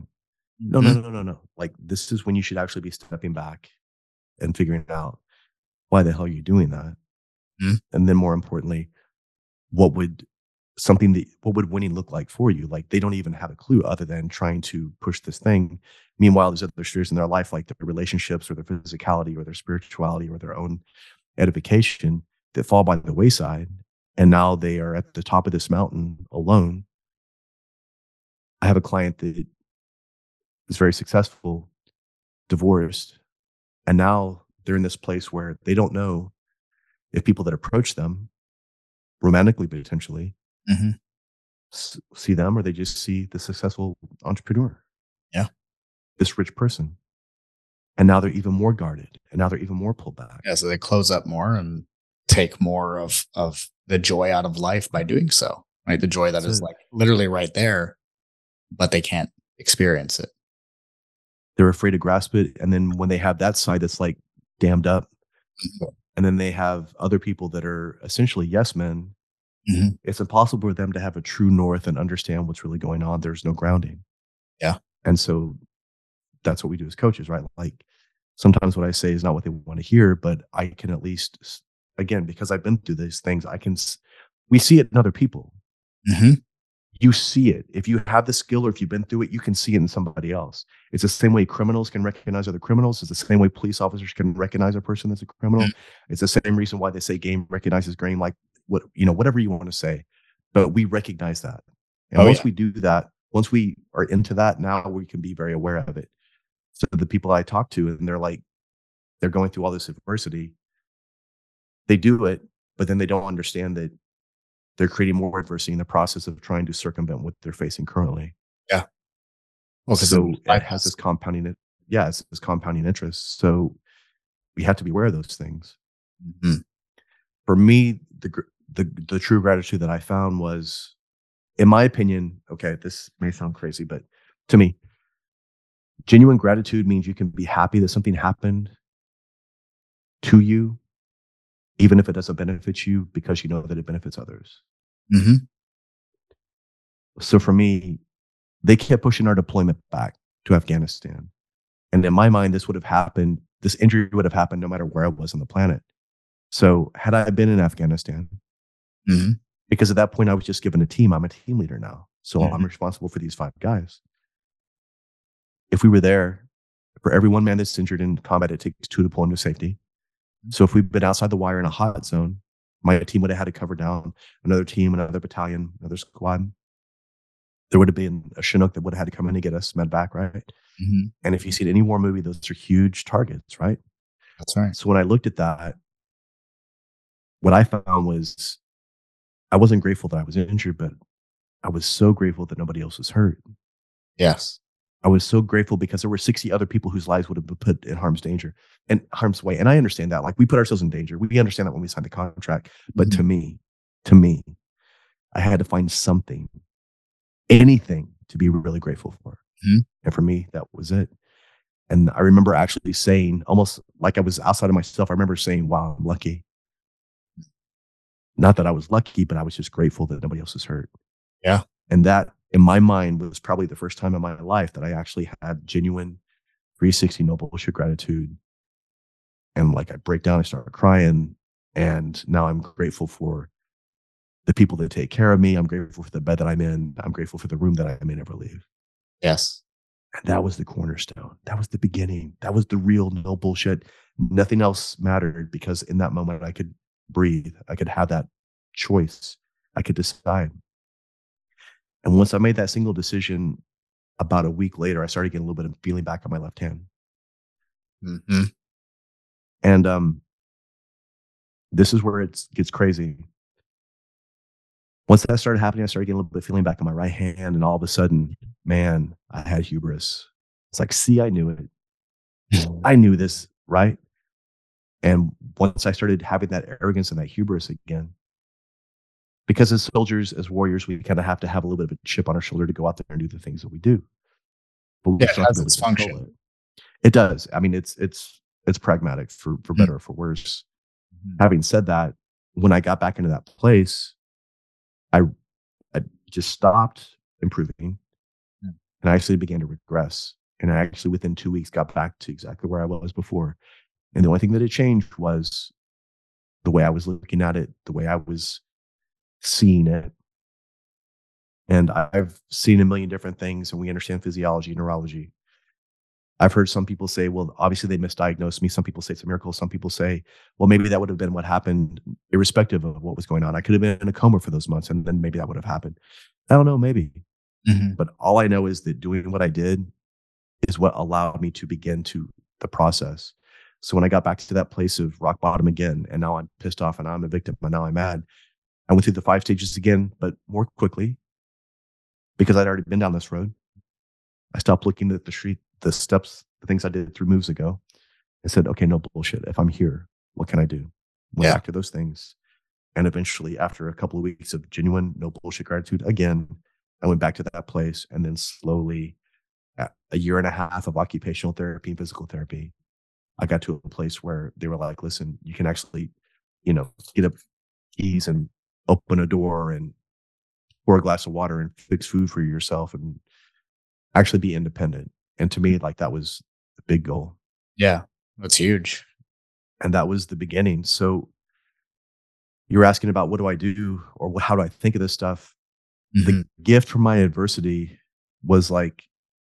No, mm-hmm. No. Like, this is when you should actually be stepping back and figuring out why the hell you're doing that. Mm-hmm. And then more importantly, what would winning look like for you? Like, they don't even have a clue other than trying to push this thing. Meanwhile, there's other spheres in their life, like their relationships or their physicality or their spirituality or their own edification, that fall by the wayside. And now they are at the top of this mountain alone. I have a client that is very successful, divorced, and now they're in this place where they don't know if people that approach them romantically, potentially, mm-hmm. see them, or they just see the successful entrepreneur, this rich person, and now they're even more guarded, and now they're even more pulled back. So they close up more and take more of the joy out of life by doing so, right? The joy that is like literally right there, but they can't experience it. They're afraid to grasp it. And then when they have that side that's like dammed up, and then they have other people that are essentially yes men, mm-hmm. it's impossible for them to have a true north and understand what's really going on. There's no grounding. And so that's what we do as coaches, right? Like, sometimes what I say is not what they want to hear, but I can at least, again, because I've been through these things, I can, we see it in other people. Mm-hmm. You see it. If you have the skill or if you've been through it, you can see it in somebody else. It's the same way criminals can recognize other criminals. It's the same way police officers can recognize a person that's a criminal. Mm-hmm. It's the same reason why they say game recognizes grain, like what, you know, whatever you want to say, but we recognize that. And we do that, once we are into that, now we can be very aware of it. So the people I talk to, and they're like, they're going through all this adversity. They do it, but then they don't understand that they're creating more adversity in the process of trying to circumvent what they're facing currently. Yeah. Well, so it has this compounding. Yeah, it's this compounding interest. So we have to be aware of those things. Mm-hmm. For me, the true gratitude that I found was, in my opinion, okay, this may sound crazy, but to me, genuine gratitude means you can be happy that something happened to you, even if it doesn't benefit you, because you know that it benefits others. Mm-hmm. So for me, they kept pushing our deployment back to Afghanistan. And in my mind, this would have happened, this injury would have happened no matter where I was on the planet. So had I been in Afghanistan, mm-hmm. because at that point I was just given a team. I'm a team leader now. So mm-hmm. I'm responsible for these 5 guys. If we were there, for every 1 man that's injured in combat, it takes 2 to pull him to safety. So if we'd been outside the wire in a hot zone, my team would have had to cover down another team, another battalion, another squad. There would have been a Chinook that would have had to come in and get us med back, right? Mm-hmm. And if you see any war movie, those are huge targets, right? That's right. So when I looked at that, what I found was, I wasn't grateful that I was injured, but I was so grateful that nobody else was hurt. Yes. I was so grateful because there were 60 other people whose lives would have been put in harm's way. And I understand that. Like, we put ourselves in danger. We understand that when we signed the contract. But mm-hmm. to me, I had to find something, anything to be really grateful for. Mm-hmm. And for me, that was it. And I remember actually saying, almost like I was outside of myself, I remember saying, wow, I'm lucky. Not that I was lucky, but I was just grateful that nobody else was hurt. Yeah. And that, in my mind, was probably the first time in my life that I actually had genuine 360 noble bullshit gratitude. And like, I break down, I start crying. And now I'm grateful for the people that take care of me. I'm grateful for the bed that I'm in. I'm grateful for the room that I may never leave. Yes. And that was the cornerstone. That was the beginning. That was the real no bullshit. Nothing else mattered, because in that moment I could breathe. I could have that choice. I could decide. And once I made that single decision, about a week later, I started getting a little bit of feeling back on my left hand. Mm-hmm. And this is where it gets crazy. Once that started happening, I started getting a little bit of feeling back on my right hand. And all of a sudden, man, I had hubris. It's like, see, I knew it. I knew this, right? And once I started having that arrogance and that hubris again, because as soldiers, as warriors, we kind of have to have a little bit of a chip on our shoulder to go out there and do the things that we do. But yeah, it has its function. It does. I mean, it's pragmatic for better or for worse. Mm-hmm. Having said that, when I got back into that place, I just stopped improving, and I actually began to regress. And I actually, within 2 weeks, got back to exactly where I was before. And the only thing that had changed was the way I was looking at it, the way I was seeing it. And I've seen a million different things, and we understand physiology, neurology. I've heard some people say, well, obviously they misdiagnosed me. Some people say it's a miracle. Some people say, well, maybe that would have been what happened, irrespective of what was going on. I could have been in a coma for those months, and then maybe that would have happened. I don't know, maybe. Mm-hmm. But all I know is that doing what I did is what allowed me to begin to the process. So when I got back to that place of rock bottom again, and now I'm pissed off and I'm a victim and now I'm mad, I went through the 5 stages again, but more quickly, because I'd already been down this road. I stopped looking at the street, the steps, the things I did 3 moves ago, and said, okay, no bullshit. If I'm here, what can I do? Went back to those things. And eventually, after a couple of weeks of genuine, no bullshit gratitude again, I went back to that place. And then slowly, a year and a half of occupational therapy and physical therapy, I got to a place where they were like, listen, you can actually, you know, get up keys and open a door and pour a glass of water and fix food for yourself and actually be independent. And to me, like, that was the big goal. Yeah. That's huge. And that was the beginning. So you were asking about what do I do or how do I think of this stuff? Mm-hmm. The gift from my adversity was like,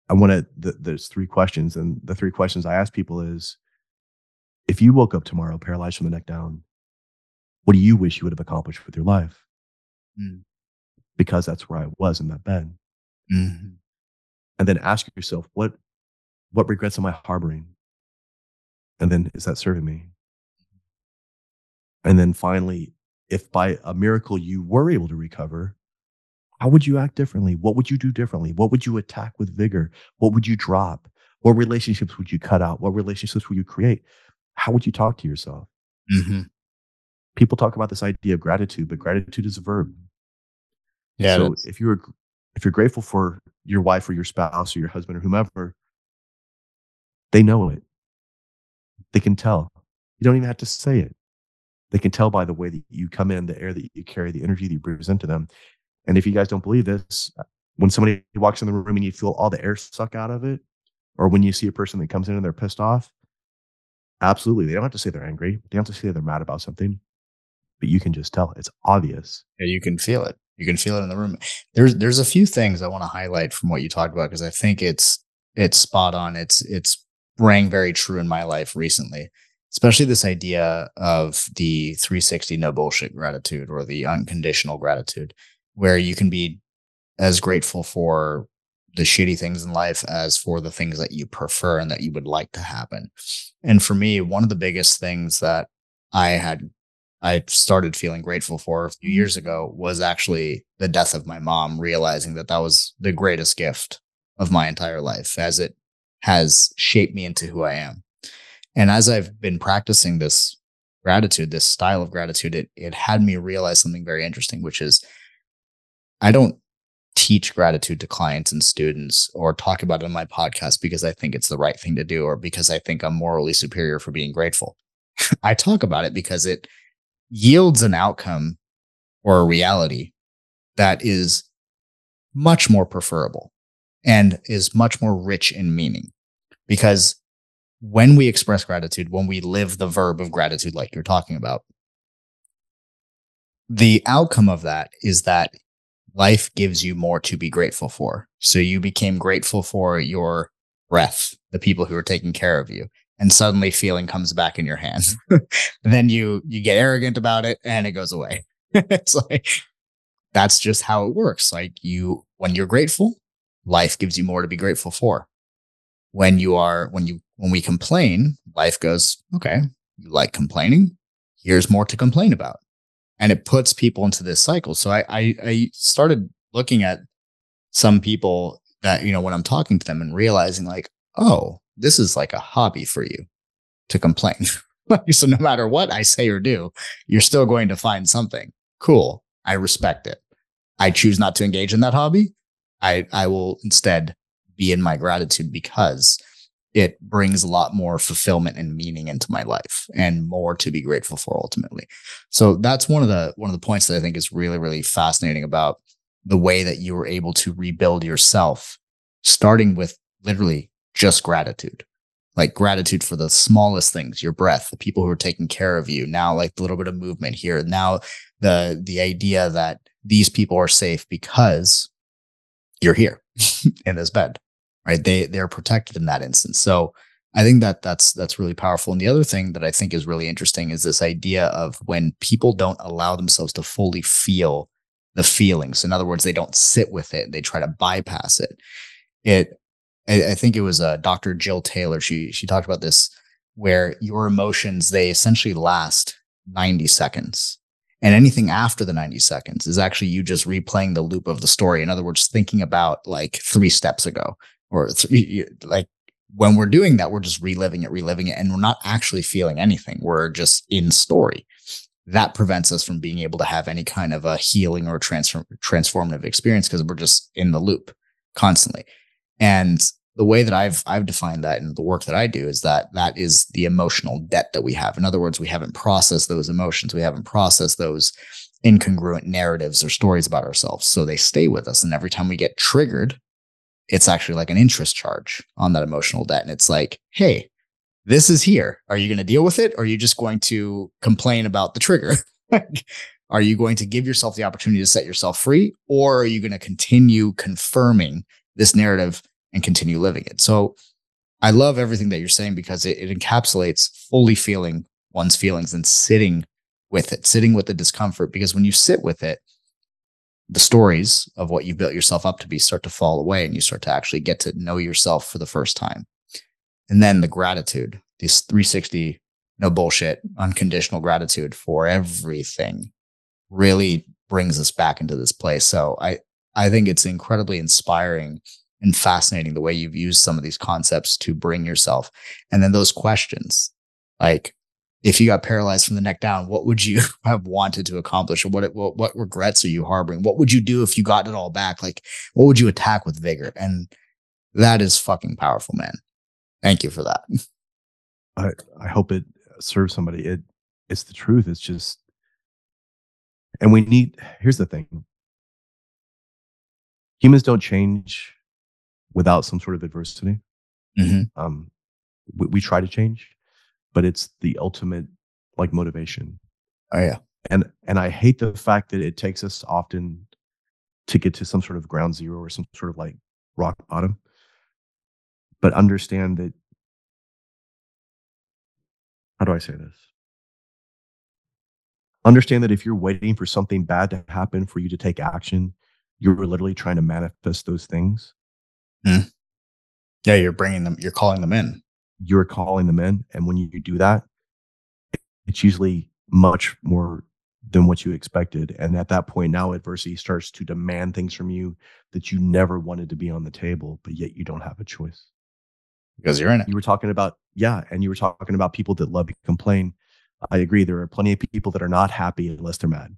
there's three questions. And the three questions I ask people is, if you woke up tomorrow paralyzed from the neck down, what do you wish you would have accomplished with your life? Mm. Because that's where I was in that bed. Mm-hmm. And then ask yourself, what regrets am I harboring? And then, is that serving me? And then finally, if by a miracle you were able to recover, how would you act differently? What would you do differently? What would you attack with vigor? What would you drop? What relationships would you cut out? What relationships would you create? How would you talk to yourself? Mm-hmm. People talk about this idea of gratitude, but gratitude is a verb. Yeah. So if you're grateful for your wife or your spouse or your husband or whomever, they know it. They can tell. You don't even have to say it. They can tell by the way that you come in, the air that you carry, the energy that you present to them. And if you guys don't believe this, when somebody walks in the room and you feel all the air suck out of it, or when you see a person that comes in and they're pissed off, absolutely. They don't have to say they're angry. They don't have to say they're mad about something, but you can just tell. It's obvious. Yeah, you can feel it. You can feel it in the room. There's a few things I want to highlight from what you talked about, because I think it's spot on. It's rang very true in my life recently, especially this idea of the 360 no bullshit gratitude, or the unconditional gratitude, where you can be as grateful for the shitty things in life as for the things that you prefer and that you would like to happen. And for me, one of the biggest things that I started feeling grateful for a few years ago was actually the death of my mom, realizing that was the greatest gift of my entire life, as it has shaped me into who I am. And as I've been practicing this gratitude, this style of gratitude, it had me realize something very interesting, which is I don't teach gratitude to clients and students or talk about it on my podcast because I think it's the right thing to do, or because I think I'm morally superior for being grateful. I talk about it because it yields an outcome or a reality that is much more preferable and is much more rich in meaning. Because when we express gratitude, when we live the verb of gratitude, like you're talking about, the outcome of that is that life gives you more to be grateful for. So you became grateful for your breath, the people who are taking care of you, and suddenly feeling comes back in your hands. Then you get arrogant about it and it goes away. It's like, that's just how it works. Like, when you're grateful, life gives you more to be grateful for. When we complain, life goes, okay, you like complaining? Here's more to complain about. And it puts people into this cycle. So I started looking at some people that, when I'm talking to them, and realizing like, oh, this is like a hobby for you to complain. So no matter what I say or do, you're still going to find something. Cool. I respect it. I choose not to engage in that hobby. I will instead be in my gratitude, because it brings a lot more fulfillment and meaning into my life, and more to be grateful for ultimately. So that's one of the points that I think is really, really fascinating about the way that you were able to rebuild yourself, starting with literally just gratitude, like gratitude for the smallest things, your breath, the people who are taking care of you, now like the little bit of movement here, now the idea that these people are safe because you're here in this bed, right? They're protected in that instance. So I think that's really powerful. And the other thing that I think is really interesting is this idea of when people don't allow themselves to fully feel the feelings. In other words, they don't sit with it. They try to bypass it. I think it was Dr. Jill Taylor. She talked about this, where your emotions, they essentially last 90 seconds. And anything after the 90 seconds is actually you just replaying the loop of the story. In other words, thinking about like 3 steps ago, or 3, like when we're doing that, we're just reliving it. And we're not actually feeling anything. We're just in story. That prevents us from being able to have any kind of a healing or transformative experience, because we're just in the loop constantly. And the way that I've defined that in the work that I do is that is the emotional debt that we have. In other words, we haven't processed those emotions. We haven't processed those incongruent narratives or stories about ourselves. So they stay with us. And every time we get triggered, it's actually like an interest charge on that emotional debt. And it's like, hey, this is here. Are you going to deal with it? Or are you just going to complain about the trigger? Are you going to give yourself the opportunity to set yourself free? Or are you going to continue confirming this narrative and continue living it? So I love everything that you're saying, because it encapsulates fully feeling one's feelings and sitting with it, sitting with the discomfort. Because when you sit with it, the stories of what you built yourself up to be start to fall away, and you start to actually get to know yourself for the first time. And then the gratitude, this 360, no bullshit, unconditional gratitude for everything really brings us back into this place. So I think it's incredibly inspiring and fascinating the way you've used some of these concepts to bring yourself. And then those questions, like, if you got paralyzed from the neck down, what would you have wanted to accomplish? Or what regrets are you harboring? What would you do if you got it all back? Like, what would you attack with vigor? And that is fucking powerful, man. Thank you for that. I hope it serves somebody. It's the truth. It's just, and we need, here's the thing. Humans don't change without some sort of adversity. Mm-hmm. We try to change, but it's the ultimate like motivation. Oh yeah. And I hate the fact that it takes us often to get to some sort of ground zero or some sort of like rock bottom, but understand that, how do I say this? Understand that if you're waiting for something bad to happen for you to take action, you're literally trying to manifest those things. Mm. Yeah, you're bringing them, you're calling them in. You're calling them in. And when you do that, it's usually much more than what you expected. And at that point, now adversity starts to demand things from you that you never wanted to be on the table, but yet you don't have a choice. Because you're in it. You were talking about, yeah. And you were talking about people that love to complain. I agree. There are plenty of people that are not happy unless they're mad.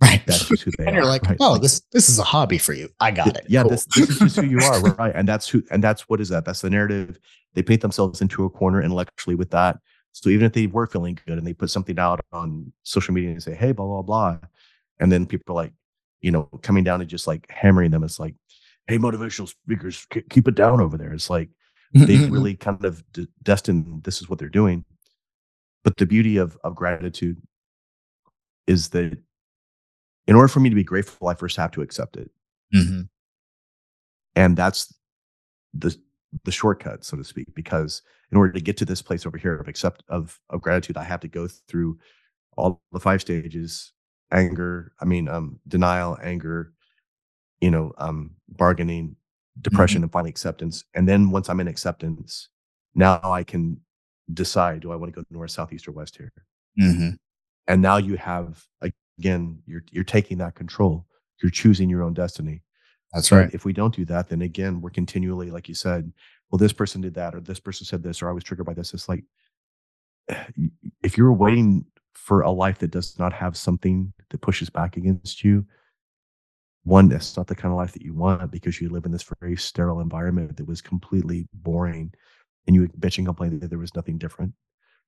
Right. That's just who they and are. You're like, right? Oh, this is a hobby for you. I got it. Yeah, cool. This is just who you are. Right. And that's who, and that's what is that? That's the narrative. They paint themselves into a corner intellectually with that. So even if they were feeling good and they put something out on social media and say, hey, blah, blah, blah. And then people are like, you know, coming down and just like hammering them. It's like, hey, motivational speakers, keep it down over there. It's like, they've really kind of destined this is what they're doing. But the beauty of gratitude is that in order for me to be grateful, I first have to accept it. Mm-hmm. And that's the shortcut, so to speak, because in order to get to this place over here of gratitude, I have to go through all the 5 stages, denial, anger, bargaining, depression, mm-hmm. and finally acceptance. And then once I'm in acceptance, now I can decide, do I want to go north, south, east, or west here? Mm-hmm. And now you have, again, you're taking that control. You're choosing your own destiny. That's right. If we don't do that, then again, we're continually, like you said, well, this person did that, or this person said this, or I was triggered by this. It's like, if you're waiting for a life that does not have something that pushes back against you, one, that's not the kind of life that you want, because you live in this very sterile environment that was completely boring, and you would bitch and complain that there was nothing different.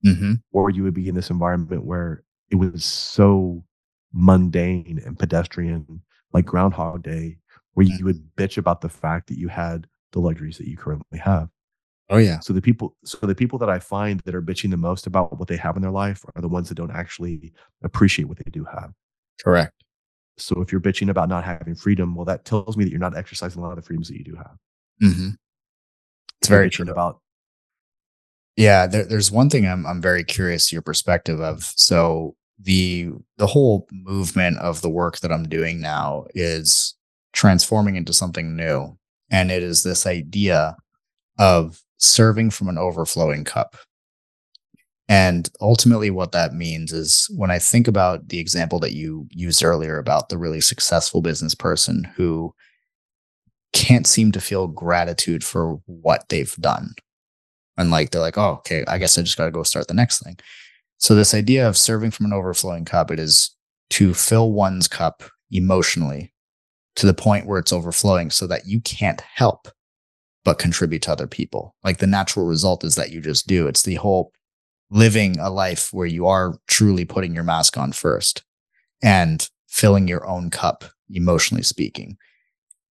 Mm-hmm. Or you would be in this environment where it was so mundane and pedestrian, like Groundhog Day, where you would bitch about the fact that you had the luxuries that you currently have. Oh yeah. So the people that I find that are bitching the most about what they have in their life are the ones that don't actually appreciate what they do have. Correct. So if you're bitching about not having freedom, well, that tells me that you're not exercising a lot of the freedoms that you do have. Mm-hmm. It's very true. Yeah, there's one thing I'm very curious to your perspective of. So the whole movement of the work that I'm doing now is transforming into something new. And it is this idea of serving from an overflowing cup. And ultimately what that means is, when I think about the example that you used earlier about the really successful business person who can't seem to feel gratitude for what they've done. And like, they're like, oh, okay, I guess I just got to go start the next thing. So this idea of serving from an overflowing cup, it is to fill one's cup emotionally to the point where it's overflowing so that you can't help but contribute to other people. Like, the natural result is that you just do. It's the whole living a life where you are truly putting your mask on first and filling your own cup, emotionally speaking.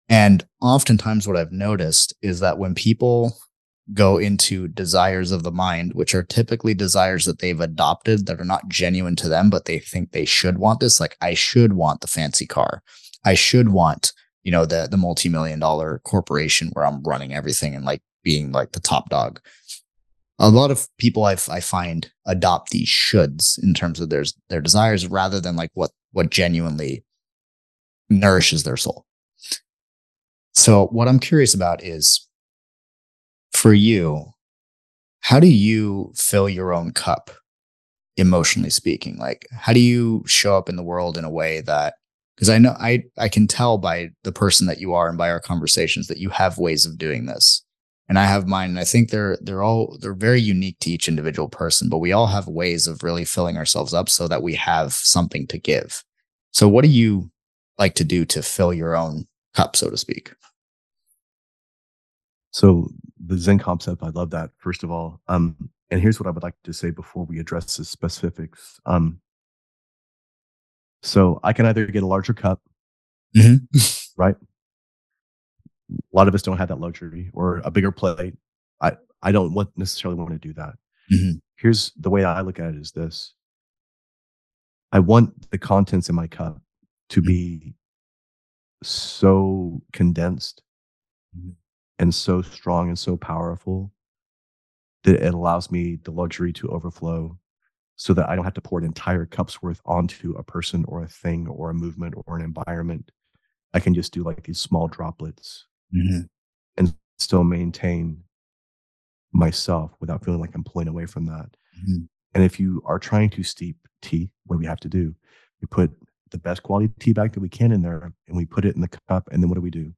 And oftentimes what I've noticed is that when people go into desires of the mind, which are typically desires that they've adopted that are not genuine to them, but they think they should want this. Like, I should want the fancy car. I should want, you know, the multi-million-dollar corporation where I'm running everything and like being like the top dog. A lot of people I find adopt these shoulds in terms of their desires rather than like what genuinely nourishes their soul. So what I'm curious about is, for you, how do you fill your own cup, emotionally speaking? Like, how do you show up in the world in a way that, because I know I can tell by the person that you are and by our conversations that you have ways of doing this. And I have mine, and I think they're very unique to each individual person, but we all have ways of really filling ourselves up so that we have something to give. So what do you like to do to fill your own cup, so to speak? So the Zen concept, I love that, first of all. And here's what I would like to say before we address the specifics. So I can either get a larger cup, mm-hmm. right? A lot of us don't have that luxury, or a bigger plate. I don't necessarily want to do that. Mm-hmm. Here's the way I look at it is this. I want the contents in my cup to be so condensed mm-hmm. and so strong and so powerful that it allows me the luxury to overflow, so that I don't have to pour an entire cup's worth onto a person or a thing or a movement or an environment. I can just do like these small droplets mm-hmm. and still maintain myself without feeling like I'm pulling away from that. Mm-hmm. And if you are trying to steep tea, what we have to do, we put the best quality tea bag that we can in there and we put it in the cup. And then what do?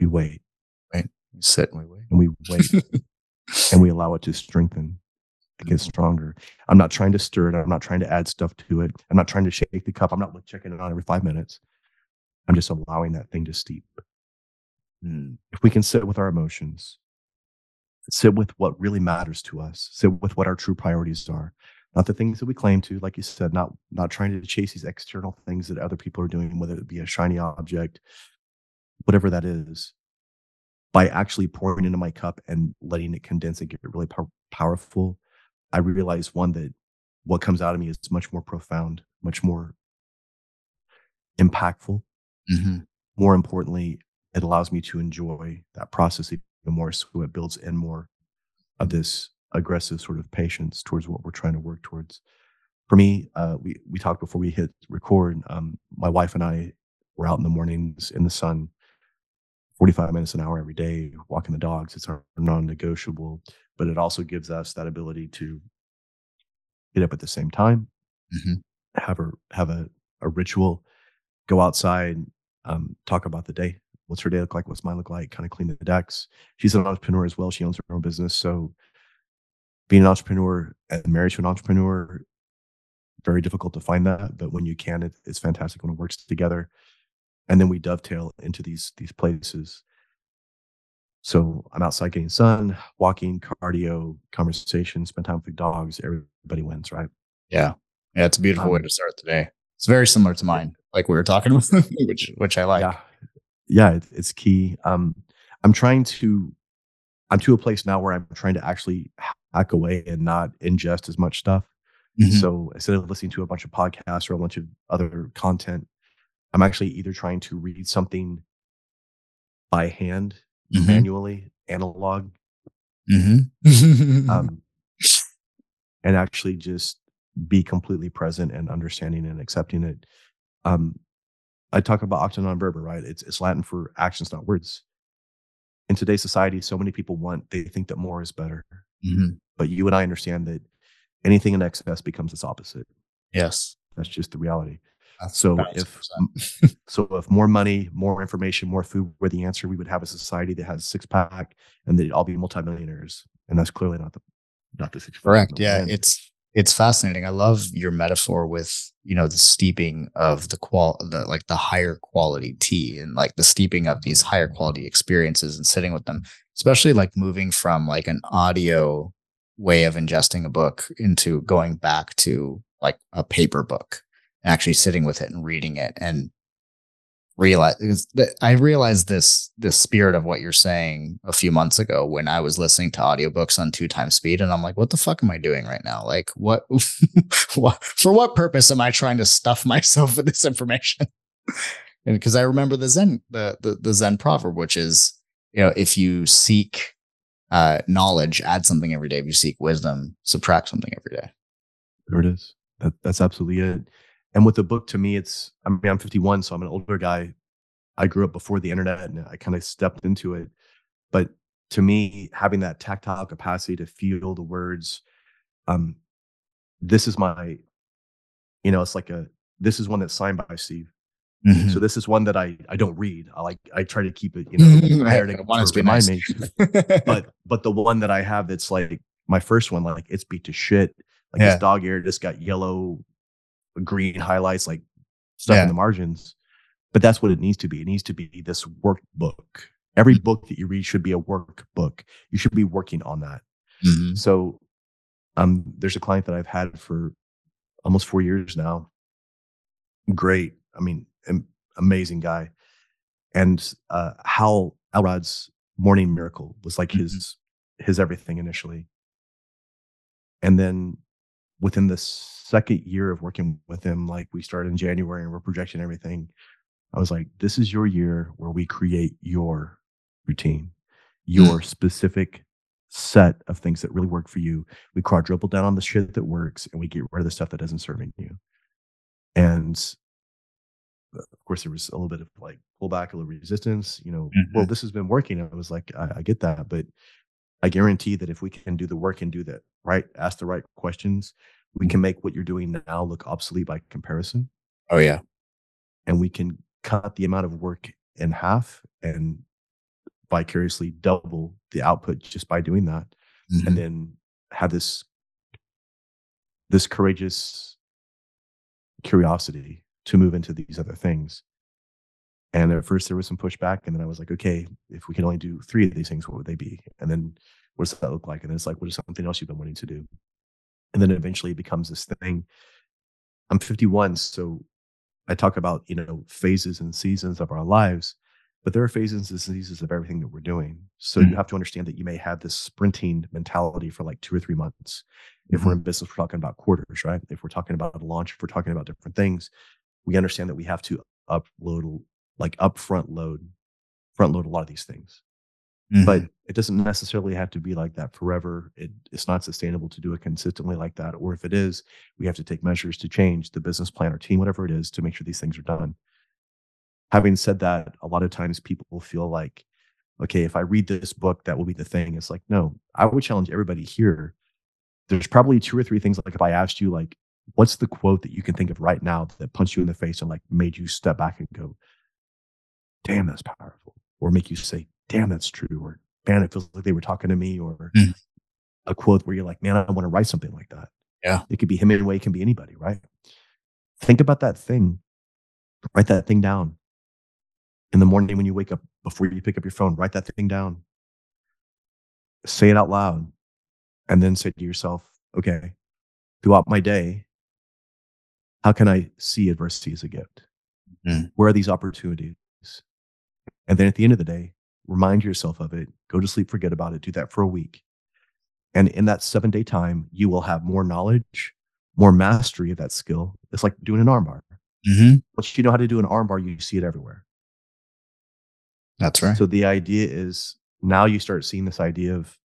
We wait, right? We sit and we wait, and we allow it to strengthen, to get stronger. I'm not trying to stir it. I'm not trying to add stuff to it. I'm not trying to shake the cup. I'm not checking it on every 5 minutes. I'm just allowing that thing to steep. Mm. If we can sit with our emotions, sit with what really matters to us, sit with what our true priorities are, not the things that we claim to, like you said, not trying to chase these external things that other people are doing, whether it be a shiny object, whatever that is, by actually pouring into my cup and letting it condense and get really powerful, I realize, one, that what comes out of me is much more profound, much more impactful. Mm-hmm. More importantly, it allows me to enjoy that process even more, so it builds in more of this aggressive sort of patience towards what we're trying to work towards. For me, we talked before we hit record. My wife and I were out in the mornings in the sun, 45 minutes an hour every day, walking the dogs. It's our non-negotiable, but it also gives us that ability to get up at the same time, mm-hmm. have a ritual, go outside, talk about the day. What's her day look like? What's mine look like? Kind of clean the decks. She's an entrepreneur as well. She owns her own business. So being an entrepreneur and married to an entrepreneur, very difficult to find that. But when you can, it's fantastic when it works together. And then we dovetail into these places. So I'm outside getting sun, walking, cardio, conversation, spend time with the dogs. Everybody wins, right? Yeah. Yeah. It's a beautiful way to start the day. It's very similar to mine, like we were talking about, which I like. Yeah. It's key. I'm to a place now where I'm trying to actually hack away and not ingest as much stuff. Mm-hmm. So instead of listening to a bunch of podcasts or a bunch of other content, I'm actually either trying to read something by hand, mm-hmm. manually, analog, mm-hmm. And actually just be completely present and understanding and accepting it. I talk about Acta Non Verba, right? It's Latin for actions, not words. In today's society, so many people they think that more is better. Mm-hmm. But you and I understand that anything in excess becomes its opposite. Yes. That's just the reality. So if more money, more information, more food were the answer, we would have a society that has six-pack and they'd all be multimillionaires. And that's clearly not the situation. Correct. Yeah. It's fascinating. I love your metaphor with, you know, the steeping of the higher quality tea and like the steeping of these higher quality experiences and sitting with them, especially like moving from like an audio way of ingesting a book into going back to like a paper book. Actually sitting with it and reading it and realize, I realized this spirit of what you're saying a few months ago when I was listening to audiobooks on 2x speed. And I'm like, what the fuck am I doing right now? Like what for what purpose am I trying to stuff myself with this information? And because I remember the Zen proverb, which is, you know, if you seek knowledge, add something every day. If you seek wisdom, subtract something every day. There it is. That's absolutely it. And with the book, to me, I'm 51, so I'm an older guy. I grew up before the internet and I kind of stepped into it. But to me, having that tactile capacity to feel the words, this is my, you know, it's like this is one that's signed by Steve. Mm-hmm. So this is one that I don't read. I try to keep it, you know, I want to remind me. But the one that I have, that's like my first one, like it's beat to shit. Like yeah. This dog ear just got yellow, green highlights, like stuff in the margins. But that's what it needs to be. It needs to be this workbook. Every book that you read should be a workbook. You should be working on that. Mm-hmm. So there's a client that I've had for almost 4 years now. Great. I mean, amazing guy. And Hal Elrod's Morning Miracle was like his everything initially. And then within the second year of working with him, like we started in January and we're projecting everything, I was like, this is your year where we create your routine, your specific set of things that really work for you. We quadruple down on the shit that works and we get rid of the stuff that isn't serving you. And of course, there was a little bit of like pullback, a little resistance, you know, well, this has been working. I was like, I get that, but I guarantee that if we can do the work and do that right, ask the right questions, we can make what you're doing now look obsolete by comparison. Oh, yeah. And we can cut the amount of work in half and vicariously double the output just by doing that. Mm-hmm. And then have this courageous curiosity to move into these other things. And at first there was some pushback, and then I was like, okay, if we can only do 3 of these things, what would they be? And then what does that look like? And then it's like, what is something else you've been wanting to do? And then eventually it becomes this thing. I'm 51, so I talk about, you know, phases and seasons of our lives, but there are phases and seasons of everything that we're doing. So you have to understand that you may have this sprinting mentality for like 2 or 3 months. If we're in business, we're talking about quarters, right? If we're talking about a launch, if we're talking about different things, we understand that we have to front load a lot of these things. Mm-hmm. But it doesn't necessarily have to be like that forever. It's not sustainable to do it consistently like that. Or if it is, we have to take measures to change the business plan or team, whatever it is, to make sure these things are done. Having said that, a lot of times people will feel like, okay, if I read this book, that will be the thing. It's like, no, I would challenge everybody here. There's probably 2 or 3 things. Like if I asked you, like, what's the quote that you can think of right now that punched you in the face and like made you step back and go, damn, that's powerful, or make you say, damn, that's true, or man, it feels like they were talking to me, or a quote where you're like, man, I want to write something like that. Yeah. It could be Hemingway, it can be anybody, right? Think about that thing. Write that thing down. In the morning when you wake up, before you pick up your phone, write that thing down. Say it out loud. And then say to yourself, okay, throughout my day, how can I see adversity as a gift? Where are these opportunities? And then at the end of the day, remind yourself of it, go to sleep, forget about it, do that for a week. And in that 7-day time, you will have more knowledge, more mastery of that skill. It's like doing an armbar. Mm-hmm. Once you know how to do an armbar, you see it everywhere. That's right. So the idea is now you start seeing this idea of,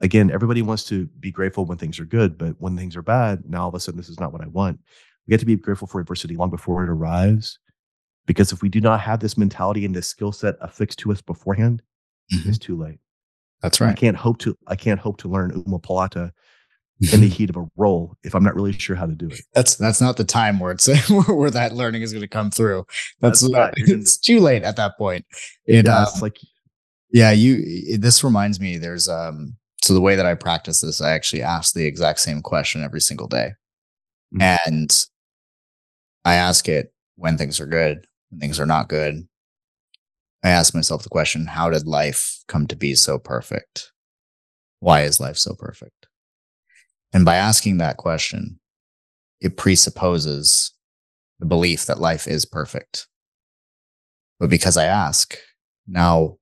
again, everybody wants to be grateful when things are good, but when things are bad, now all of a sudden, this is not what I want. We get to be grateful for adversity long before it arrives. Because if we do not have this mentality and this skill set affixed to us beforehand, it's too late. That's right. I can't hope to learn Uma Palata in the heat of a roll if I'm not really sure how to do it. That's not the time where it's where that learning is going to come through. It's too late at that point. This reminds me. There's so the way that I practice this, I actually ask the exact same question every single day, and I ask it when things are good, when things are not good. I ask myself the question, how did life come to be so perfect? Why is life so perfect? And by asking that question, it presupposes the belief that life is perfect. But because I ask, now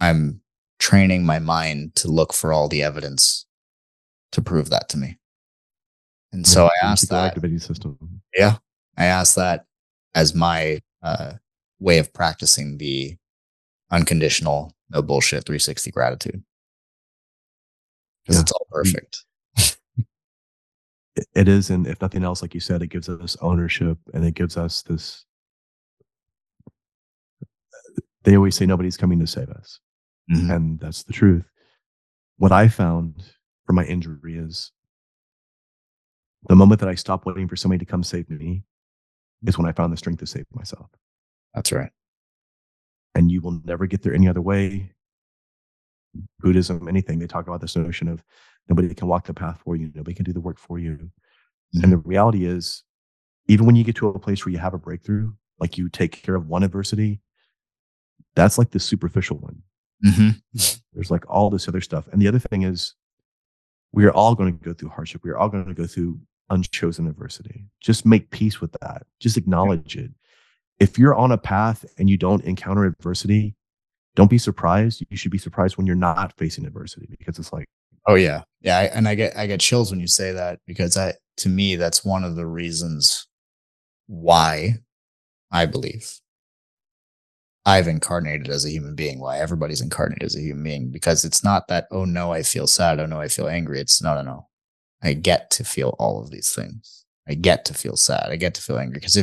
I'm training my mind to look for all the evidence to prove that to me. And so I asked that. Yeah. I asked that as my way of practicing the unconditional, no bullshit, 360 gratitude. Because it's all perfect. It is. And if nothing else, like you said, it gives us ownership, and it gives us this. They always say nobody's coming to save us. Mm-hmm. And that's the truth. What I found from my injury is the moment that I stopped waiting for somebody to come save me is when I found the strength to save myself. That's right. And you will never get there any other way. Buddhism, anything, they talk about this notion of nobody can walk the path for you. Nobody can do the work for you. Mm-hmm. And the reality is, even when you get to a place where you have a breakthrough, like you take care of one adversity, that's like the superficial one. Mm-hmm. There's like all this other stuff. And the other thing is, we are all going to go through hardship. We are all going to go through unchosen adversity. Just make peace with that. Just acknowledge it. If you're on a path and you don't encounter adversity, don't be surprised. You should be surprised when you're not facing adversity, because it's like, oh yeah. Yeah. I get chills when you say that, because to me, that's one of the reasons why I believe I've incarnated as a human being, why everybody's incarnated as a human being, because it's not that, oh no, I feel sad. Oh no, I feel angry. It's no. I get to feel all of these things. I get to feel sad. I get to feel angry. Because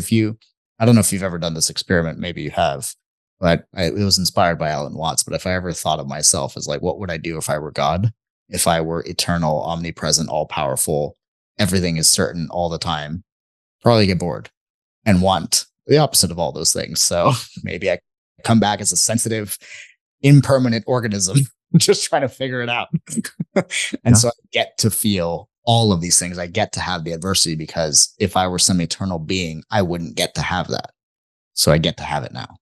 I don't know if you've ever done this experiment. Maybe you have, but it was inspired by Alan Watts. But if I ever thought of myself as like, what would I do if I were God? If I were eternal, omnipresent, all powerful, everything is certain all the time, probably get bored and want the opposite of all those things. So maybe I come back as a sensitive, impermanent organism, just trying to figure it out. So I get to feel all of these things. I get to have the adversity, because if I were some eternal being, I wouldn't get to have that. So I get to have it now.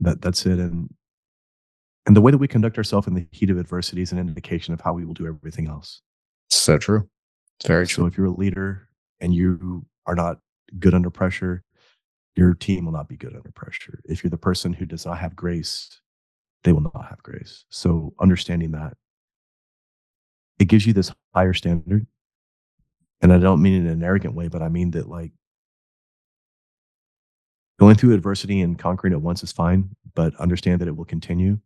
That's it. And the way that we conduct ourselves in the heat of adversity is an indication of how we will do everything else. So true. Very true. So if you're a leader and you are not good under pressure, your team will not be good under pressure. If you're the person who does not have grace, they will not have grace. So understanding that, it gives you this higher standard. And I don't mean it in an arrogant way, but I mean that like going through adversity and conquering it once is fine, but understand that it will continue.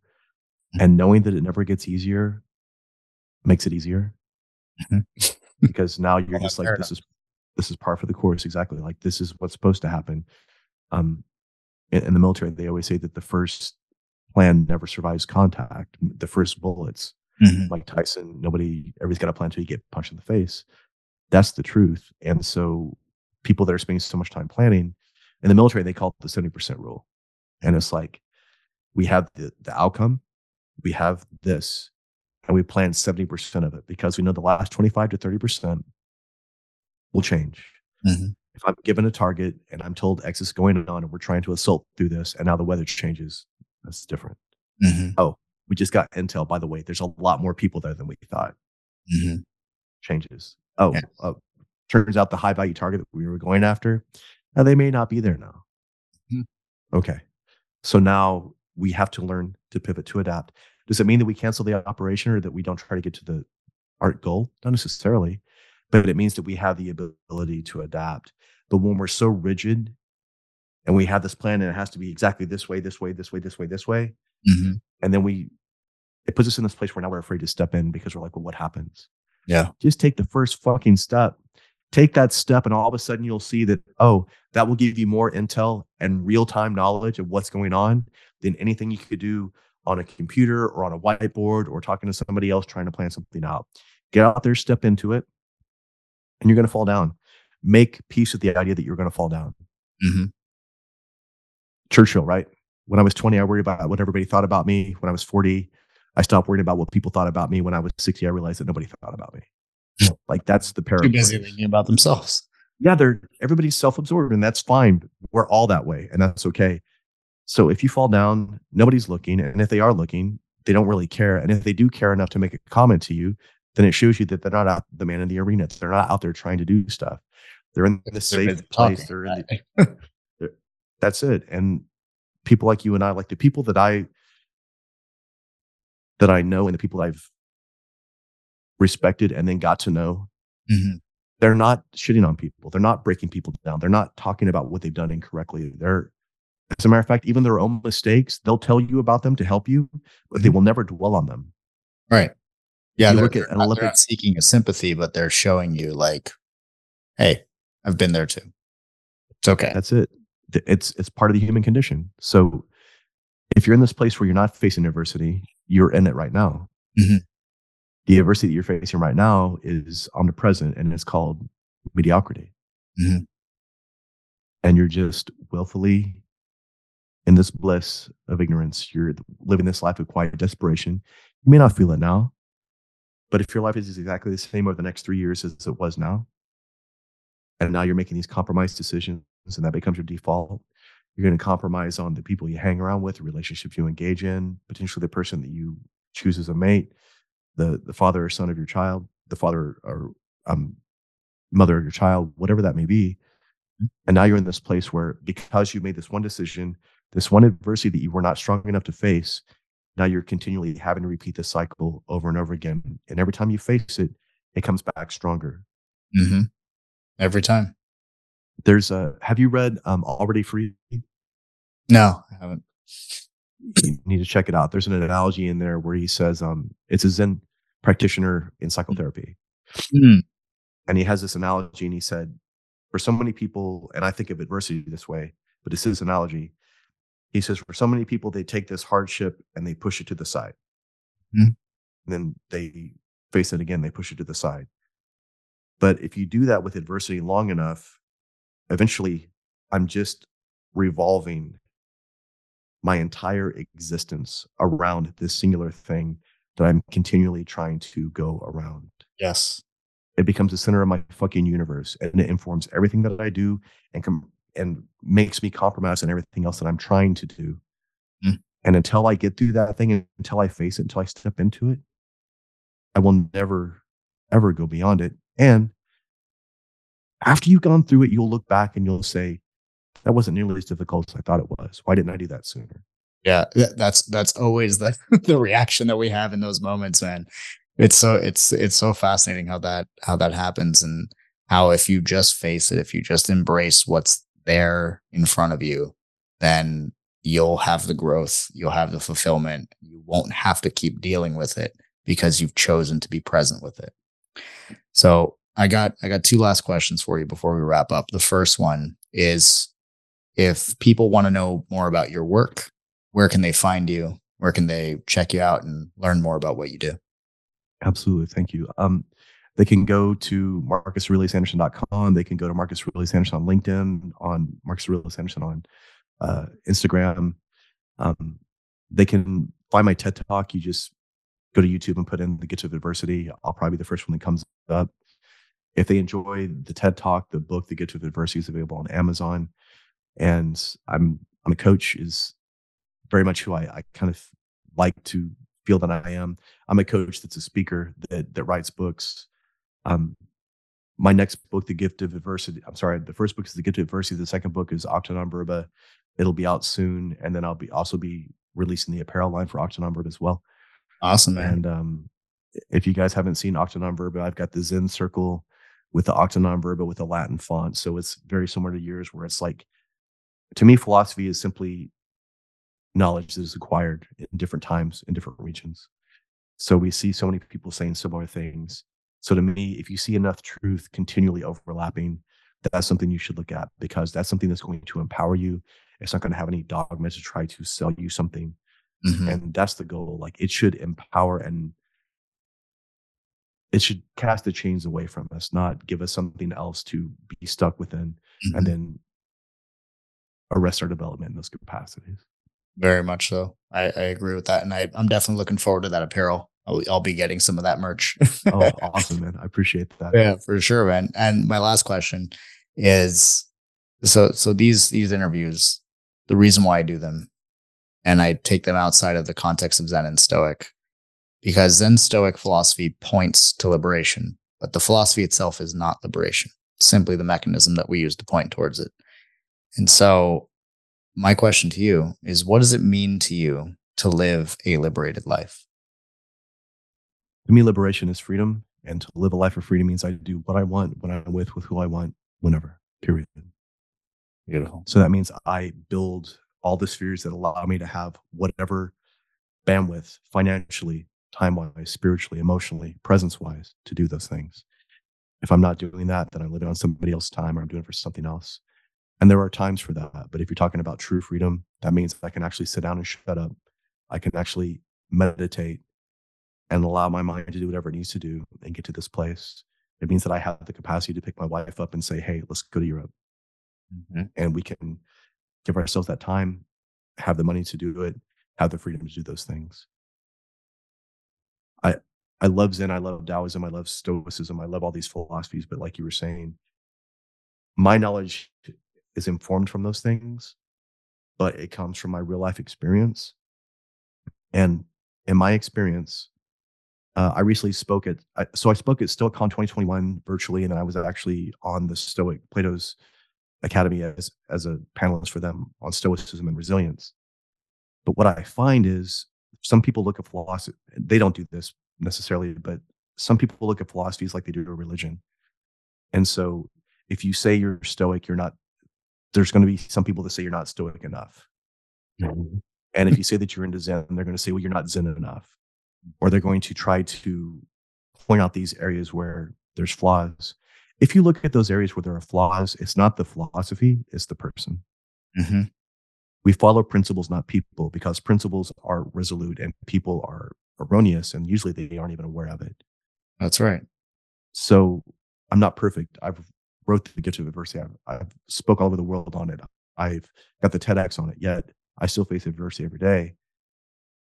And knowing that it never gets easier makes it easier. Because now you're just like, this is par for the course. Exactly. Like, this is what's supposed to happen. In the military, they always say that the first plan never survives contact. The first bullets, like Tyson, everybody's got a plan until you get punched in the face. That's the truth. And so people that are spending so much time planning in the military, they call it the 70% rule. And it's like, we have the outcome, we have this, and we plan 70% of it, because we know the last 25 to 30% will change. Mm-hmm. If I'm given a target and I'm told X is going on and we're trying to assault through this, and now the weather changes, that's different. Mm-hmm. Oh, we just got intel, by the way, there's a lot more people there than we thought. Mm-hmm. Changes. Oh, yeah. Turns out the high value target that we were going after, now they may not be there now. Mm-hmm. Okay. So now we have to learn to pivot, to adapt. Does it mean that we cancel the operation or that we don't try to get to the art goal? Not necessarily, but it means that we have the ability to adapt. But when we're so rigid and we have this plan and it has to be exactly this way, mm-hmm. and then it puts us in this place where now we're afraid to step in, because we're like, well, what happens? Yeah. Just take the first fucking step. Take that step, and all of a sudden you'll see that, oh, that will give you more intel and real-time knowledge of what's going on than anything you could do on a computer or on a whiteboard or talking to somebody else trying to plan something out. Get out there, step into it, and you're going to fall down. Make peace with the idea that you're going to fall down. Mm-hmm. Churchill, right? When I was 20, I worried about what everybody thought about me. When I was 40, I stopped worrying about what people thought about me. When I was 60, I realized that nobody thought about me. Like, that's the paradox. Too busy thinking about themselves. Yeah, everybody's self-absorbed, and that's fine. We're all that way, and that's okay. So if you fall down, nobody's looking. And if they are looking, they don't really care. And if they do care enough to make a comment to you, then it shows you that they're not out the man in the arena. They're not out there trying to do stuff. They're in the safe place. That's it. And people like you and I, like the people that I know and the people I've respected and then got to know, mm-hmm. They're not shitting on people. They're not breaking people down. They're not talking about what they've done incorrectly. They're, as a matter of fact, even their own mistakes, they'll tell you about them to help you, but they will never dwell on them. Right. Yeah. They're not seeking a sympathy, but they're showing you like, hey, I've been there too. It's okay. That's it. It's part of the human condition. So if you're in this place where you're not facing adversity, you're in it right now. Mm-hmm. The adversity that you're facing right now is omnipresent, and it's called mediocrity. Mm-hmm. And you're just willfully in this bliss of ignorance. You're living this life of quiet desperation. You may not feel it now, but if your life is exactly the same over the next 3 years as it was now, and now you're making these compromised decisions, and that becomes your default, you're going to compromise on the people you hang around with, the relationships you engage in, potentially the person that you choose as a mate, the father or son of your child, the father or mother of your child, whatever that may be. And now you're in this place where, because you made this one decision, this one adversity that you were not strong enough to face, now you're continually having to repeat this cycle over and over again. And every time you face it, it comes back stronger. Mm-hmm. Every time. Have you read Already Free? No, I haven't. You need to check it out. There's an analogy in there where he says it's a Zen practitioner in psychotherapy. Mm-hmm. And he has this analogy, and he said, for so many people, and I think of adversity this way, but it's his analogy. He says, for so many people, they take this hardship and they push it to the side. Mm-hmm. And then they face it again, they push it to the side. But if you do that with adversity long enough, eventually I'm just revolving my entire existence around this singular thing that I'm continually trying to go around. Yes. It becomes the center of my fucking universe, and it informs everything that I do and makes me compromise on everything else that I'm trying to do. Mm. And until I get through that thing, until I face it, until I step into it, I will never, ever go beyond it. And after you've gone through it, you'll look back and you'll say, that wasn't nearly as difficult as I thought it was. Why didn't I do that sooner? Yeah, that's always the reaction that we have in those moments, man. It's so fascinating how that happens, and how if you just face it, if you just embrace what's there in front of you, then you'll have the growth, you'll have the fulfillment. You won't have to keep dealing with it because you've chosen to be present with it. So I got two last questions for you before we wrap up. The first one is, if people want to know more about your work, where can they find you? Where can they check you out and learn more about what you do? Absolutely. Thank you. They can go to marcusaureliusanderson.com. They can go to Marcus Aurelius Anderson on LinkedIn, on Marcus Aurelius Anderson on Instagram. They can find my TED Talk. You just go to YouTube and put in The Gift of Adversity. I'll probably be the first one that comes up. If they enjoy the TED Talk, the book, The Gift of Adversity, is available on Amazon. And I'm a coach is very much who I kind of like to feel that I am. I'm a coach that's a speaker that writes books. My next book, the first book is The Gift of Adversity. The second book is Acta Non Verba. It'll be out soon. And then I'll be releasing the apparel line for Acta Non Verba as well. Awesome, man. And if you guys haven't seen Acta Non Verba, I've got the Zen Circle with the Acta Non Verba with a Latin font. So it's very similar to yours, where it's like, to me, philosophy is simply knowledge that is acquired in different times, in different regions. So we see so many people saying similar things. So to me, if you see enough truth continually overlapping, that's something you should look at, because that's something that's going to empower you. It's not going to have any dogma to try to sell you something. Mm-hmm. And that's the goal. Like, it should empower, and it should cast the chains away from us, not give us something else to be stuck within, mm-hmm. and then arrest our development in those capacities. Very much so. I agree with that. And I'm definitely looking forward to that apparel. I'll be getting some of that merch. Oh, awesome, man. I appreciate that. Yeah, for sure, man. And my last question is, so these interviews, the reason why I do them, and I take them outside of the context of Zen and Stoic, because Zen Stoic philosophy points to liberation, but the philosophy itself is not liberation, simply the mechanism that we use to point towards it. And so My question to you is, what does it mean to you to live a liberated life? To me, liberation is freedom. And to live a life of freedom means I do what I want, when I'm with who I want, whenever, period. Beautiful. So that means I build all the spheres that allow me to have whatever bandwidth, financially, time-wise, spiritually, emotionally, presence-wise, to do those things. If I'm not doing that, then I'm living on somebody else's time, or I'm doing it for something else. And there are times for that. But if you're talking about true freedom, that means I can actually sit down and shut up. I can actually meditate and allow my mind to do whatever it needs to do and get to this place. It means that I have the capacity to pick my wife up and say, hey, let's go to Europe. Mm-hmm. And we can give ourselves that time, have the money to do it, have the freedom to do those things. I love Zen. I love Taoism. I love Stoicism. I love all these philosophies. But like you were saying, my knowledge is informed from those things, but it comes from my real life experience. And in my experience, I recently spoke at, I spoke at Stoicon 2021 virtually, and then I was actually on the Stoic Plato's Academy as a panelist for them on Stoicism and resilience. But what I find is some people look at philosophy, they don't do this necessarily, but some people look at philosophies like they do to religion. And so if you say you're Stoic, you're not, there's going to be some people that say you're not Stoic enough. Mm-hmm. And if you say that you're into Zen, they're going to say, well, you're not Zen enough. Or they're going to try to point out these areas where there's flaws. If you look at those areas where there are flaws, it's not the philosophy, it's the person. Mm-hmm. We follow principles, not people, because principles are resolute and people are erroneous, and usually they aren't even aware of it. That's right. So I'm not perfect. I've wrote The Gift of Adversity. I've spoke all over the world on it. I've got the TEDx on it, yet I still face adversity every day.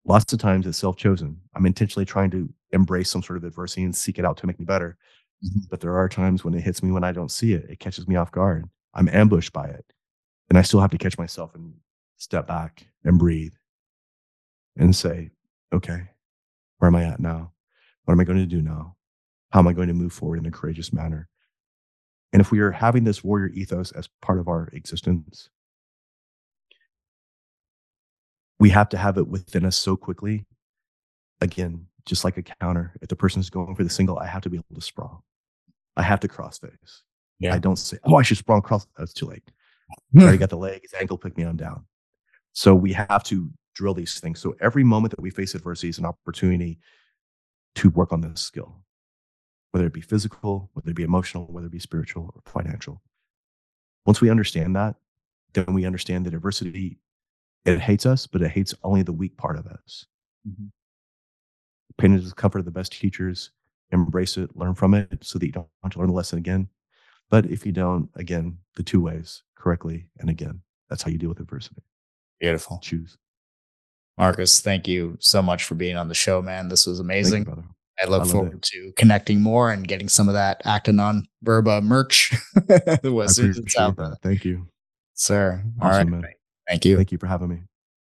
Lots of times it's self-chosen. I'm intentionally trying to embrace some sort of adversity and seek it out to make me better. Mm-hmm. But there are times when it hits me when I don't see it. It catches me off guard. I'm ambushed by it. And I still have to catch myself and step back and breathe and say, okay, where am I at now? What am I going to do now? How am I going to move forward in a courageous manner? And if we are having this warrior ethos as part of our existence, we have to have it within us so quickly. Again, just like a counter, if the person's going for the single, I have to be able to sprawl. I have to cross face. Yeah. I don't say, oh, I should sprawl and cross. That's too late. I already got the leg, his ankle picked me, I'm down. So we have to drill these things. So every moment that we face adversity is an opportunity to work on this skill, whether it be physical, whether it be emotional, whether it be spiritual or financial. Once we understand that, then we understand that adversity, it hates us, but it hates only the weak part of us. Mm-hmm. Pain and discomfort are the best teachers. Embrace it, learn from it so that you don't have to learn the lesson again. But if you don't, again, the two ways, correctly and again, that's how you deal with adversity. Beautiful. Choose. Marcus, thank you so much for being on the show, man. This was amazing. Thank you, brother. I look forward to connecting more and getting some of that Acta Non Verba merch. I appreciate that. Thank you. Sir. Awesome, all right. Man. Thank you. Thank you for having me.